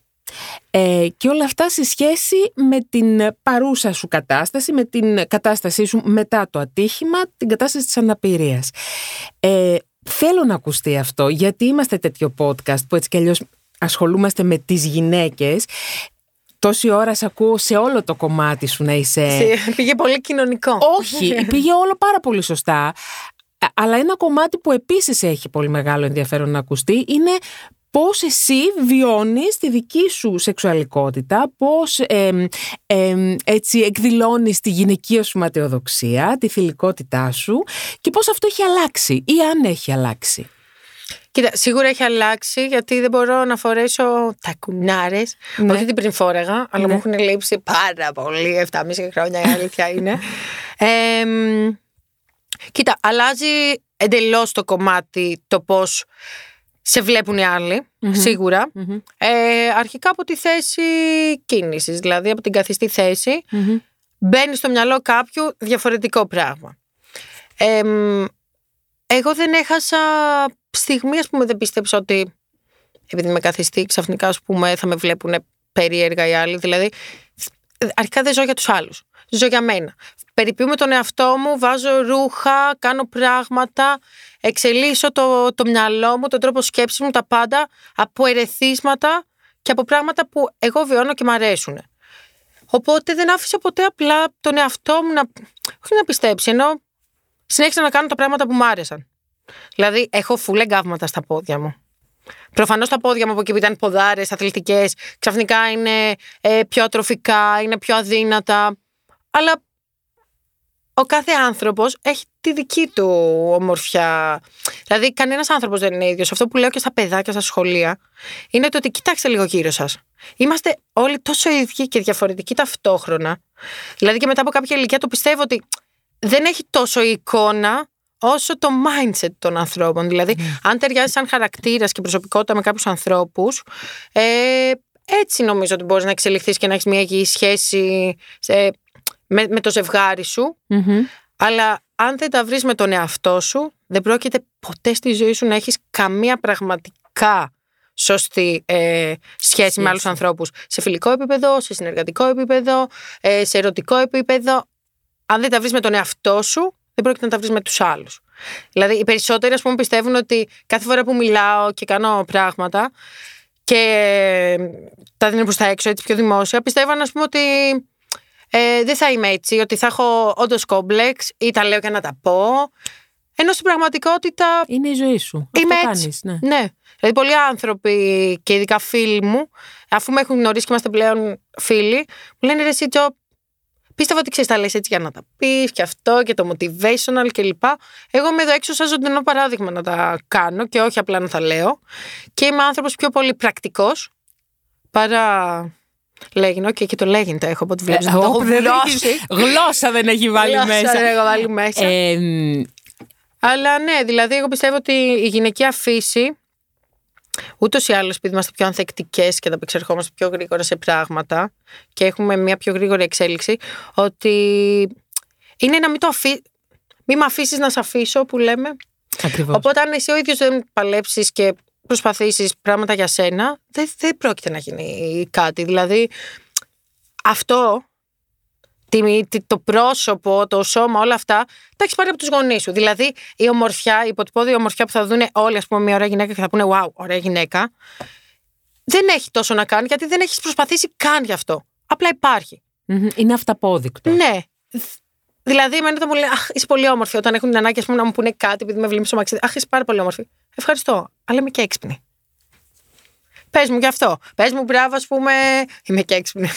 ε, και όλα αυτά σε σχέση με την παρούσα σου κατάσταση, με την κατάστασή σου μετά το ατύχημα, την κατάσταση της αναπηρίας. Ε, θέλω να ακουστεί αυτό, γιατί είμαστε τέτοιο podcast που έτσι κι αλλιώς ασχολούμαστε με τις γυναίκες. Τόση ώρα σ' ακούω σε όλο το κομμάτι σου να είσαι... Πήγε πολύ κοινωνικό. Όχι, πήγε όλο πάρα πολύ σωστά. Αλλά ένα κομμάτι που επίσης έχει πολύ μεγάλο ενδιαφέρον να ακουστεί είναι... Πώς εσύ βιώνεις τη δική σου σεξουαλικότητα, πώς ε, ε, έτσι εκδηλώνεις τη γυναικεία σου ματαιοδοξία, τη θηλυκότητά σου και πώς αυτό έχει αλλάξει ή αν έχει αλλάξει. Κοίτα, σίγουρα έχει αλλάξει, γιατί δεν μπορώ να φορέσω τα κουνάρες. Ναι. Όχι την πριν φόρεγα, αλλά ναι, μου έχουν λείψει πάρα πολύ, εφτάμιση χρόνια, η αλήθεια είναι. ε, κοίτα, αλλάζει εντελώς το κομμάτι το πώς... Σε βλέπουν οι άλλοι, mm-hmm. σίγουρα. Mm-hmm. Ε, αρχικά από τη θέση κίνησης, δηλαδή από την καθιστή θέση, mm-hmm. μπαίνει στο μυαλό κάποιου διαφορετικό πράγμα. Ε, εγώ δεν έχασα στιγμή, ας πούμε, δεν πίστεψα ότι επειδή είμαι καθιστή, ξαφνικά, ας πούμε, θα με βλέπουν περίεργα οι άλλοι. Δηλαδή, αρχικά δεν ζω για τους άλλους, ζω για μένα. Περιποιούμε τον εαυτό μου, βάζω ρούχα, κάνω πράγματα, εξελίσσω το, το μυαλό μου, τον τρόπο σκέψης μου, τα πάντα από ερεθίσματα και από πράγματα που εγώ βιώνω και μ' αρέσουν. Οπότε δεν άφησα ποτέ απλά τον εαυτό μου να, όχι να πιστέψει, ενώ συνέχισα να κάνω τα πράγματα που μ' άρεσαν. Δηλαδή έχω φουλ εγκαύματα στα πόδια μου. Προφανώς τα πόδια μου από εκεί που ήταν ποδάρες, αθλητικές, ξαφνικά είναι ε, πιο ατροφικά, είναι πιο αδύνατα, αλλά... Ο κάθε άνθρωπος έχει τη δική του ομορφιά. Δηλαδή, κανένας άνθρωπος δεν είναι ίδιος. Αυτό που λέω και στα παιδάκια, στα σχολεία, είναι το ότι κοιτάξτε λίγο γύρω σας. Είμαστε όλοι τόσο ίδιοι και διαφορετικοί ταυτόχρονα. Δηλαδή, και μετά από κάποια ηλικία το πιστεύω ότι δεν έχει τόσο η εικόνα όσο το mindset των ανθρώπων. Δηλαδή, αν ταιριάζει σαν χαρακτήρας και προσωπικότητα με κάποιους ανθρώπους, ε, έτσι νομίζω ότι μπορείς να εξελιχθείς και να έχεις μια υγιή σχέση. Σε, Με, με το ζευγάρι σου, mm-hmm. αλλά αν δεν τα βρεις με τον εαυτό σου, δεν πρόκειται ποτέ στη ζωή σου να έχεις καμία πραγματικά σωστή ε, σχέση Συσί. με άλλους ανθρώπους. Σε φιλικό επίπεδο, σε συνεργατικό επίπεδο, ε, σε ερωτικό επίπεδο. Αν δεν τα βρεις με τον εαυτό σου, δεν πρόκειται να τα βρεις με τους άλλους. Δηλαδή, οι περισσότεροι, ας πούμε, πιστεύουν ότι κάθε φορά που μιλάω και κάνω πράγματα και τα δίνω προς τα έξω, έτσι πιο δημόσια, πιστεύαν, ας πούμε, ότι ε, δεν θα είμαι έτσι, ότι θα έχω όντως κόμπλεξ ή τα λέω και να τα πω. Ενώ στην πραγματικότητα. Είναι η ζωή σου. Είμαι αυτό έτσι. Κάνεις, ναι. ναι. Δηλαδή, πολλοί άνθρωποι και ειδικά φίλοι μου, αφού με έχουν γνωρίσει και είμαστε πλέον φίλοι, μου λένε ρε, εσύ, Τζο, πίστευα ότι ξέρεις τα λες έτσι για να τα πεις και αυτό και το motivational κλπ. Εγώ είμαι εδώ έξω σαν ζωντανό παράδειγμα να τα κάνω και όχι απλά να τα λέω. Και είμαι άνθρωπος πιο πολύ πρακτικός παρά. Λέγινο okay, και το λέγινο το έχω από ό,τι βλέπεις. Εγώ, το δεν έχεις, γλώσσα δεν έχει βάλει γλώσσα μέσα. Δεν έχω βάλει μέσα. Ε, Αλλά ναι, δηλαδή εγώ πιστεύω ότι η γυναικεία φύση, ούτως ή άλλως επειδή είμαστε πιο ανθεκτικές και τα επεξερχόμαστε πιο γρήγορα σε πράγματα και έχουμε μια πιο γρήγορη εξέλιξη, ότι είναι να μην το αφήσεις, μην με αφήσεις να σε αφήσω που λέμε. Ακριβώς. Οπότε αν εσύ ο ίδιος δεν παλέψεις και προσπαθήσεις πράγματα για σένα, δεν, δεν πρόκειται να γίνει κάτι. Δηλαδή αυτό, το πρόσωπο, το σώμα, όλα αυτά τα έχεις πάρει από τους γονείς σου. Δηλαδή η ομορφιά, η υποτυπώδη ομορφιά που θα δουν όλοι, ας πούμε, μια ωραία γυναίκα και θα πούνε wow, ωραία γυναίκα, δεν έχει τόσο να κάνει γιατί δεν έχεις προσπαθήσει καν γι' αυτό. Απλά υπάρχει. Είναι αυταπόδεικτο. Ναι. Δηλαδή, εμένα όταν μου λένε αχ, είσαι πολύ όμορφη, όταν έχουν την ανάγκη, ας πούμε, να μου πούνε κάτι επειδή με βλέπει στο μαξίδι. Αχ, είσαι πάρα πολύ όμορφη. Ευχαριστώ, αλλά είμαι και έξυπνη. Πες μου γι' αυτό. Πες μου μπράβο, ας πούμε. Είμαι και έξυπνη.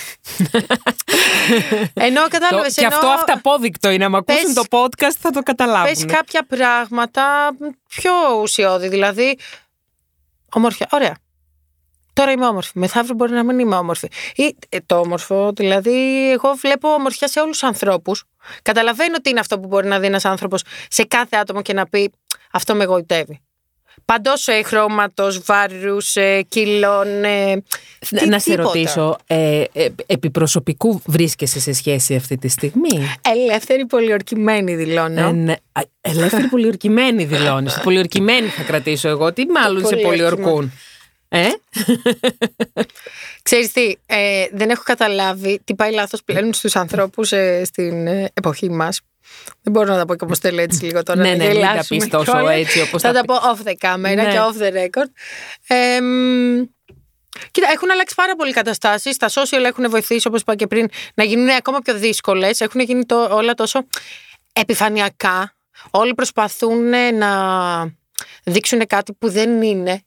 Ενώ κατάλαβες. Και αυτό αυταπόδεικτο είναι. Αν ακούσουν το podcast, θα το καταλάβουν. Πες κάποια πράγματα πιο ουσιώδη. Δηλαδή, ομορφιά. Ωραία. Τώρα είμαι όμορφη. Μεθαύριο μπορεί να μην είμαι όμορφη. Ή ε, το όμορφο, δηλαδή, εγώ βλέπω ομορφιά σε όλους τους ανθρώπους. Καταλαβαίνω τι είναι αυτό που μπορεί να δει ένας άνθρωπος σε κάθε άτομο και να πει αυτό με εγωιτεύει. Παντός ε, χρώματος, βάρους, ε, κύλων. Ε, τι, να σε ρωτήσω, ε, ε, επί προσωπικού βρίσκεσαι σε σχέση αυτή τη στιγμή? Ελεύθερη πολιορκημένη δηλώνω. Ε, ναι. Ελεύθερη πολιορκημένη δηλώνω. Πολιορκημένη θα κρατήσω εγώ. Τι μάλλον σε πολιορκούν. Ε? Ξέρεις τι, ε, δεν έχω καταλάβει τι πάει λάθος πλέον στους ανθρώπους ε, στην ε, εποχή μας. Δεν μπορώ να τα πω και όπως θέλω έτσι λίγο τώρα. Ναι, ναι, μην τα πεις τόσο έτσι όπως θα τα πει. πω off the camera ναι. και off the record. ε, Κοίτα, έχουν αλλάξει πάρα πολλοί καταστάσεις. Τα social έχουν βοηθήσει, όπως είπα και πριν, να γίνουν ακόμα πιο δύσκολες. Έχουν γίνει το, όλα τόσο επιφανειακά. Όλοι προσπαθούν να δείξουν κάτι που δεν είναι.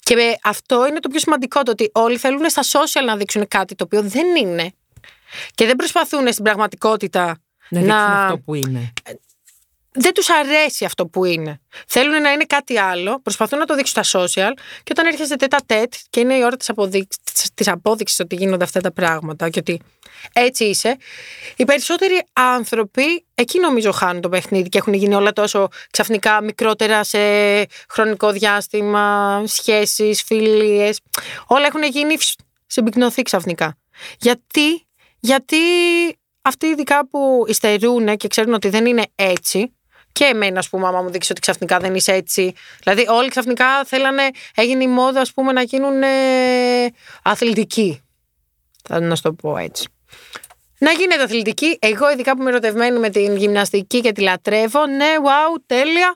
Και αυτό είναι το πιο σημαντικό, το ότι όλοι θέλουν στα social να δείξουν κάτι το οποίο δεν είναι και δεν προσπαθούν στην πραγματικότητα να, να... αυτό που είναι. Δεν τους αρέσει αυτό που είναι. Θέλουν να είναι κάτι άλλο, προσπαθούν να το δείξουν στα social και όταν έρχεσαι τέτα τέτ και είναι η ώρα της, αποδείξ... της απόδειξης ότι γίνονται αυτά τα πράγματα και ότι έτσι είσαι, οι περισσότεροι άνθρωποι εκεί νομίζω χάνουν το παιχνίδι και έχουν γίνει όλα τόσο ξαφνικά μικρότερα σε χρονικό διάστημα, σχέσεις, φιλίες, όλα έχουν γίνει συμπυκνωθεί ξαφνικά. Γιατί, γιατί αυτοί ειδικά που υστερούν και ξέρουν ότι δεν είναι έτσι. Και εμένα, ας πούμε, άμα μου δείξει ότι ξαφνικά δεν είσαι έτσι. Δηλαδή, όλοι ξαφνικά θέλανε, έγινε η μόδα, ας πούμε, να γίνουν ε, αθλητικοί. Θα να σου το πω έτσι. Να γίνεται αθλητική. Εγώ, ειδικά που είμαι ερωτευμένη με την γυμναστική και τη λατρεύω, ναι, wow, τέλεια.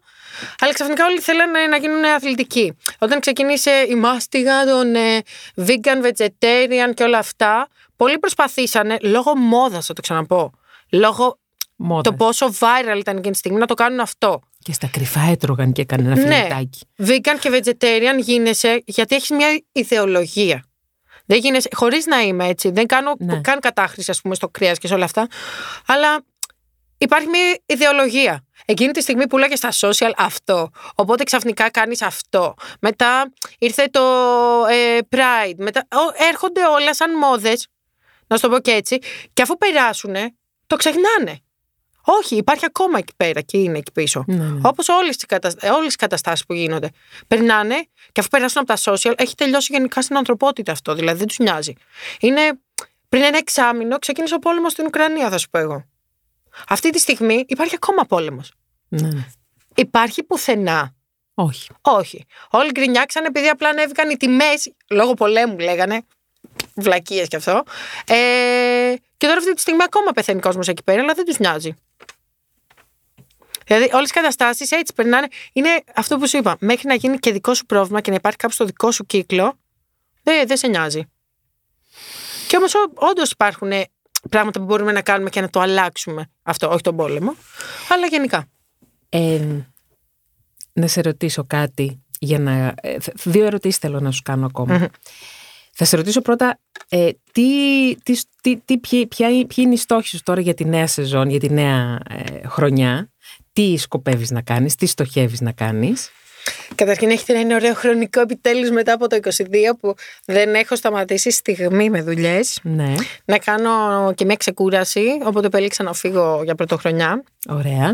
Αλλά ξαφνικά όλοι θέλανε να γίνουν αθλητικοί. Όταν ξεκίνησε η μάστιγα των ε, vegan, vegetarian και όλα αυτά, πολλοί προσπαθήσανε, λόγω μόδας, θα το ξαναπώ. Λόγω. Μόδες. Το πόσο viral ήταν εκείνη τη στιγμή να το κάνουν αυτό. Και στα κρυφά έτρωγαν και έκανε ένα φιλετάκι. Ναι, vegan και vegetarian γίνεσαι γιατί έχεις μια ιδεολογία. Δεν γίνεσαι, χωρίς να είμαι έτσι, δεν κάνω ναι. καν κατάχρηση, ας πούμε, στο κρέας και σε όλα αυτά. Αλλά υπάρχει μια ιδεολογία. Εκείνη τη στιγμή που λέγες στα social αυτό. Οπότε ξαφνικά κάνεις αυτό. Μετά ήρθε το ε, Pride. Μετά, έρχονται όλα σαν μόδες, να σου το πω και έτσι. Και αφού περάσουνε, το ξεχνάνε. Όχι, υπάρχει ακόμα εκεί πέρα και είναι εκεί πίσω. Ναι. Όπως όλες τις καταστα... καταστάσεις που γίνονται. Περνάνε και αφού περάσουν από τα social, έχει τελειώσει γενικά στην ανθρωπότητα αυτό. Δηλαδή δεν τους νοιάζει. Είναι πριν ένα εξάμηνο ξεκίνησε ο πόλεμος στην Ουκρανία, θα σου πω εγώ. Αυτή τη στιγμή υπάρχει ακόμα πόλεμος. Ναι. Υπάρχει πουθενά Όχι. Όχι. Όλοι γκρινιάξαν επειδή απλά ανέβηκαν οι τιμές, λόγω πολέμου λέγανε, βλακίες κι αυτό. Ε, και τώρα αυτή τη στιγμή ακόμα πεθαίνει κόσμος εκεί πέρα, αλλά δεν τους νοιάζει. Δηλαδή, όλες οι καταστάσεις έτσι περνάνε. Είναι αυτό που σου είπα. Μέχρι να γίνει και δικό σου πρόβλημα και να υπάρχει κάποιο στο δικό σου κύκλο, δεν δε σε νοιάζει. Και όμως, όντως υπάρχουν πράγματα που μπορούμε να κάνουμε και να το αλλάξουμε αυτό. Όχι τον πόλεμο, αλλά γενικά. Ε, να σε ρωτήσω κάτι. Για να... Δύο ερωτήσεις θέλω να σου κάνω ακόμα. Mm-hmm. Θα σε ρωτήσω πρώτα, ε, τι, τι, τι, τι, ποιοι, ποιοι είναι οι στόχοι σου τώρα για τη νέα σεζόν, για τη νέα ε, χρονιά. Τι σκοπεύεις να κάνεις, τι στοχεύεις να κάνεις? Καταρχήν έχετε ένα ωραίο χρονικό επιτέλους μετά από το είκοσι δύο που δεν έχω σταματήσει στιγμή με δουλειές. Ναι. Να κάνω και μια ξεκούραση, οπότε επέλεξα να φύγω για πρωτοχρονιά. Ωραία.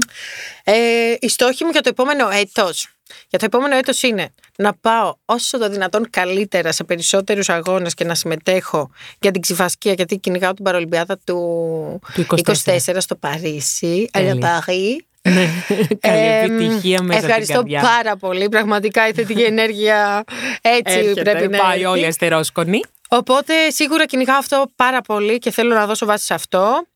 Ε, η στόχη μου για το επόμενο έτος. Για το επόμενο έτος είναι να πάω όσο το δυνατόν καλύτερα σε περισσότερους αγώνες και να συμμετέχω για την Ξηφασκία, γιατί κυνηγάω την Παραολυμπιάδα του, του είκοσι τέσσερα. είκοσι τέσσερα στο Παρίσι. Ελα Παρί. Ναι. Καλή επιτυχία μέσα. Ευχαριστώ την πάρα πολύ. Πραγματικά η θετική ενέργεια έτσι έρχεται, πρέπει να πάει όλη αστερόσκονη. Οπότε σίγουρα κυνηγάω αυτό πάρα πολύ και θέλω να δώσω βάση σε αυτό.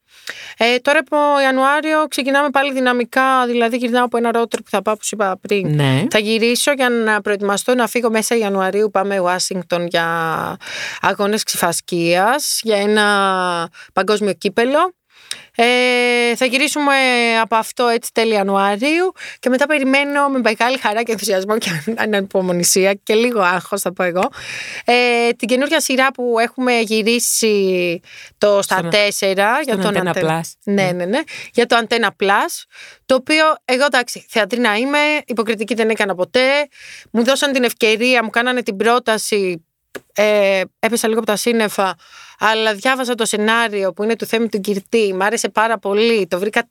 Ε, τώρα από Ιανουάριο ξεκινάμε πάλι δυναμικά, δηλαδή γυρνάω από ένα roadtrip που θα πάω, που σου είπα πριν. Ναι. Θα γυρίσω για να προετοιμαστώ να φύγω μέσα Ιανουαρίου. Πάμε Ουάσιγκτον για αγώνες Ξηφασκίας, για ένα παγκόσμιο κύπελο. Ε, θα γυρίσουμε από αυτό έτσι τέλη Ιανουαρίου και μετά περιμένω με μεγάλη χαρά και ενθουσιασμό και ανυπομονησία και λίγο άγχος θα πω εγώ ε, την καινούργια σειρά που έχουμε γυρίσει το στα τέσσερα για τον Antenna Plus. Ναι, ναι, ναι, για το Antenna Plus, το οποίο εγώ εντάξει θεατρίνα είμαι, υποκριτική δεν έκανα ποτέ, μου δώσαν την ευκαιρία, μου κάνανε την πρόταση. Ε, έπεσα λίγο από τα σύννεφα, αλλά διάβαζα το σενάριο που είναι του Θέμη του Κυρτή. Μ' άρεσε πάρα πολύ, το βρήκα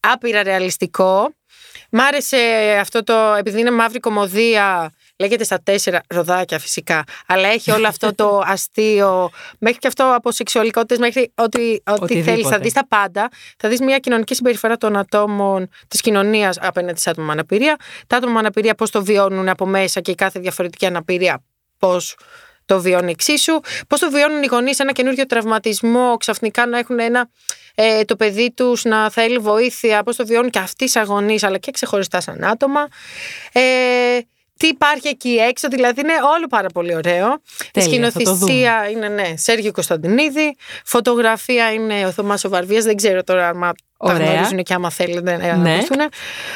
άπειρα ρεαλιστικό. Μ' άρεσε αυτό το, επειδή είναι μαύρη κωμωδία, λέγεται στα τέσσερα ροδάκια φυσικά, αλλά έχει όλο αυτό το αστείο, μέχρι και αυτό από σεξουαλικότητες, μέχρι ό,τι, ό,τι θέλεις, θα δεις τα πάντα. Θα δεις μια κοινωνική συμπεριφορά των ατόμων, της κοινωνίας απέναντι σε άτομα με αναπηρία. Τα άτομα με αναπηρία πώς το βιώνουν από μέσα και η κάθε διαφορετική αναπηρία πώς το βιώνει εξίσου, πώς το βιώνουν οι γονείς ένα καινούριο τραυματισμό, ξαφνικά να έχουν ένα, ε, το παιδί τους να θέλει βοήθεια, πώς το βιώνουν και αυτοί σαν γονείς, αλλά και ξεχωριστά σαν άτομα. Ε, τι υπάρχει εκεί έξω, δηλαδή είναι όλο πάρα πολύ ωραίο. Η σκηνοθεσία είναι, ναι, Σέργιο Κωνσταντινίδη, φωτογραφία είναι ο Θωμάς Οβαρβίας, δεν ξέρω τώρα αν τα γνωρίζουν και άμα θέλετε να ακούσουν. Ναι.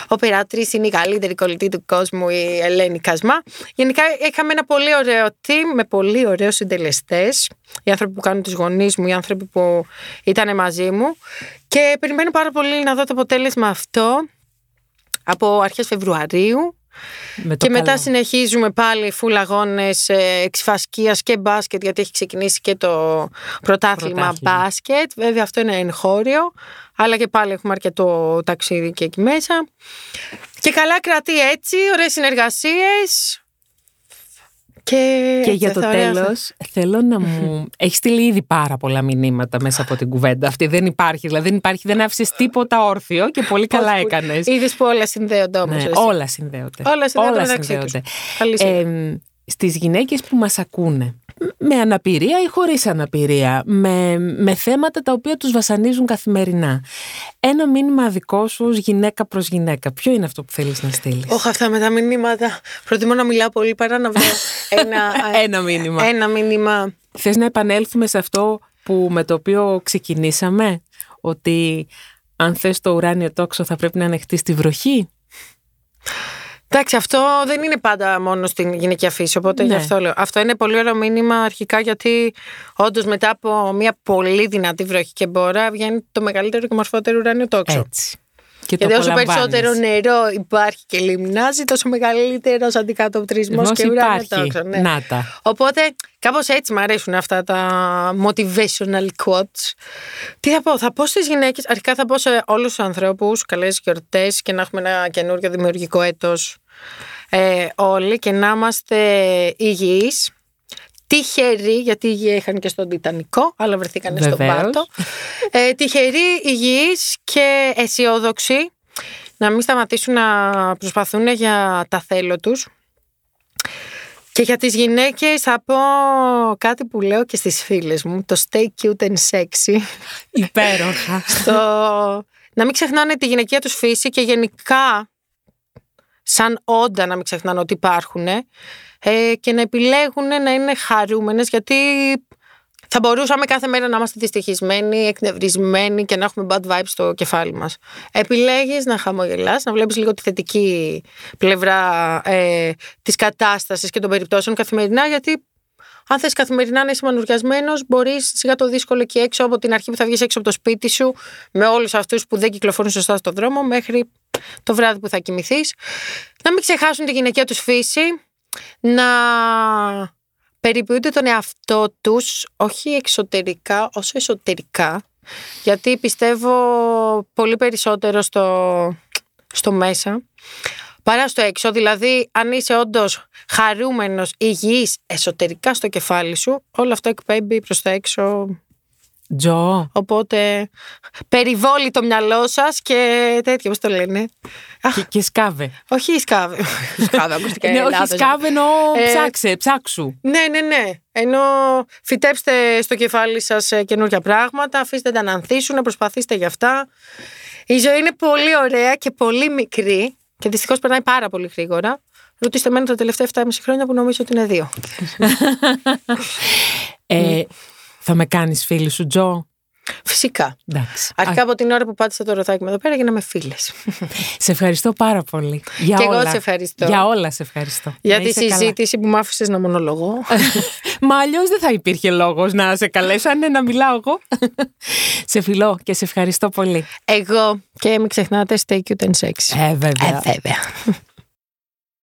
Οπεράτρις είναι η καλύτερη κολλητή του κόσμου, η Ελένη Κασμά. Γενικά είχαμε ένα πολύ ωραίο team με πολύ ωραίους συντελεστές. Οι άνθρωποι που κάνουν τους γονείς μου, οι άνθρωποι που ήταν μαζί μου. Και περιμένω πάρα πολύ να δω το αποτέλεσμα αυτό από αρχές Φεβρουαρίου. Με και μετά καλό. Συνεχίζουμε πάλι full αγώνες ε, Ξηφασκίας και μπάσκετ, γιατί έχει ξεκινήσει και το πρωτάθλημα, πρωτάθλημα μπάσκετ. Βέβαια αυτό είναι εγχώριο, αλλά και πάλι έχουμε αρκετό ταξίδι και εκεί μέσα. Και καλά κρατεί έτσι, ωραίες συνεργασίες. Και, και για το τέλος, θέλω να μου. Έχει στείλει ήδη πάρα πολλά μηνύματα μέσα από την κουβέντα αυτή. Δεν υπάρχει, δηλαδή δεν υπάρχει, δεν άφησες τίποτα όρθιο και πολύ καλά έκανες. Είδες που όλα συνδέονται όμως. Ναι, όλα συνδέονται. Όλα συνδέονται. Όλα συνδέονται. Ε, στις γυναίκες που μας ακούνε, με αναπηρία ή χωρίς αναπηρία, με, με θέματα τα οποία τους βασανίζουν καθημερινά. Ένα μήνυμα δικό σου, γυναίκα προς γυναίκα. Ποιο είναι αυτό που θέλεις να στείλεις? Όχι, αυτά με τα μηνύματα. Προτιμώ να μιλάω πολύ παρά να βγάλω ένα, ένα, μήνυμα. ένα μήνυμα. Θες να επανέλθουμε σε αυτό που, με το οποίο ξεκινήσαμε? Ότι αν θες το ουράνιο τόξο θα πρέπει να ανεχτείς τη βροχή. Εντάξει, αυτό δεν είναι πάντα μόνο στην γυναικεία φύση, οπότε ναι. Γι' αυτό λέω. Αυτό είναι πολύ ωραίο μήνυμα αρχικά, γιατί όντως μετά από μια πολύ δυνατή βροχή και μπόρα βγαίνει το μεγαλύτερο και μορφότερο ουράνιο τόξο. Έτσι. Και γιατί όσο περισσότερο νερό υπάρχει και λιμνάζει, τόσο μεγαλύτερος αντικατοπτρισμός και ουράνιο τόξο. Ναι. Οπότε κάπως έτσι μου αρέσουν αυτά τα motivational quotes. Τι θα πω, θα πω στις γυναίκες, αρχικά θα πω σε όλους τους ανθρώπους, καλές γιορτές και να έχουμε ένα καινούριο δημιουργικό έτος ε, όλοι και να είμαστε υγιείς. Τυχεροί, γιατί υγεία είχαν και στον Τιτανικό, αλλά βρεθήκανε στον πάτο. Ε, τυχεροί, υγιείς και αισιόδοξοι. να μην σταματήσουν να προσπαθούν για τα θέλω τους. Και για τις γυναίκες θα πω κάτι που λέω και στις φίλες μου, το stay cute and sexy. Υπέροχα. Στο... να μην ξεχνάνε τη γυναικεία τους φύση και γενικά σαν όντα να μην ξεχνάνε ότι υπάρχουν ε, και να επιλέγουν να είναι χαρούμενες, γιατί θα μπορούσαμε κάθε μέρα να είμαστε δυστυχισμένοι, εκνευρισμένοι και να έχουμε bad vibes στο κεφάλι μας. Επιλέγεις να χαμογελάς, να βλέπεις λίγο τη θετική πλευρά ε, της κατάστασης και των περιπτώσεων καθημερινά, γιατί αν θες καθημερινά να είσαι μανουριασμένος, μπορείς σιγά το δύσκολο και έξω από την αρχή που θα βγεις έξω από το σπίτι σου, με όλους αυτούς που δεν κυκλοφορούν σωστά στον δρόμο, μέχρι το βράδυ που θα κοιμηθείς. Να μην ξεχάσουν τη γυναικεία τους φύση, να... περιποιούνται τον εαυτό τους, όχι εξωτερικά, όσο εσωτερικά, γιατί πιστεύω πολύ περισσότερο στο, στο μέσα παρά στο έξω. Δηλαδή, αν είσαι όντως χαρούμενος, υγιής εσωτερικά στο κεφάλι σου, όλο αυτό εκπέμπει προς τα έξω. Τζο. Οπότε, περιβόλει το μυαλό σας και τέτοιο, πώς το λένε. Και, και σκάβε. Όχι σκάβε. Σκάβε, ακούστηκε. Ναι, όχι σκάβε, ενώ ψάξε, ψάξου. Ναι, ναι, ναι. Ενώ φυτέψτε στο κεφάλι σας καινούργια πράγματα, αφήστε τα να ανθίσουν, να προσπαθήστε γι' αυτά. Η ζωή είναι πολύ ωραία και πολύ μικρή και δυστυχώς περνάει πάρα πολύ γρήγορα. Ρωτήστε εμένα τα τελευταία εφτάμισι χρόνια που νομίζω ότι είναι δύο. ε, Θα με κάνεις φίλη σου, Τζο? Φυσικά. Εντάξει. Αρχικά Α... από την ώρα που πάτησα το ροθάκι μου εδώ πέρα γίναμε φίλες. Σε ευχαριστώ πάρα πολύ. Για και όλα. Εγώ σε ευχαριστώ. Για όλα σε ευχαριστώ. Για να τη συζήτηση καλά. Που μ' άφησες να μονολογώ. Μα αλλιώς δεν θα υπήρχε λόγος να σε καλέσανε να μιλάω εγώ. Σε φιλώ και σε ευχαριστώ πολύ. Εγώ. Και μην ξεχνάτε, stay cute and sexy. Ε, βέβαια. Ε, βέβαια.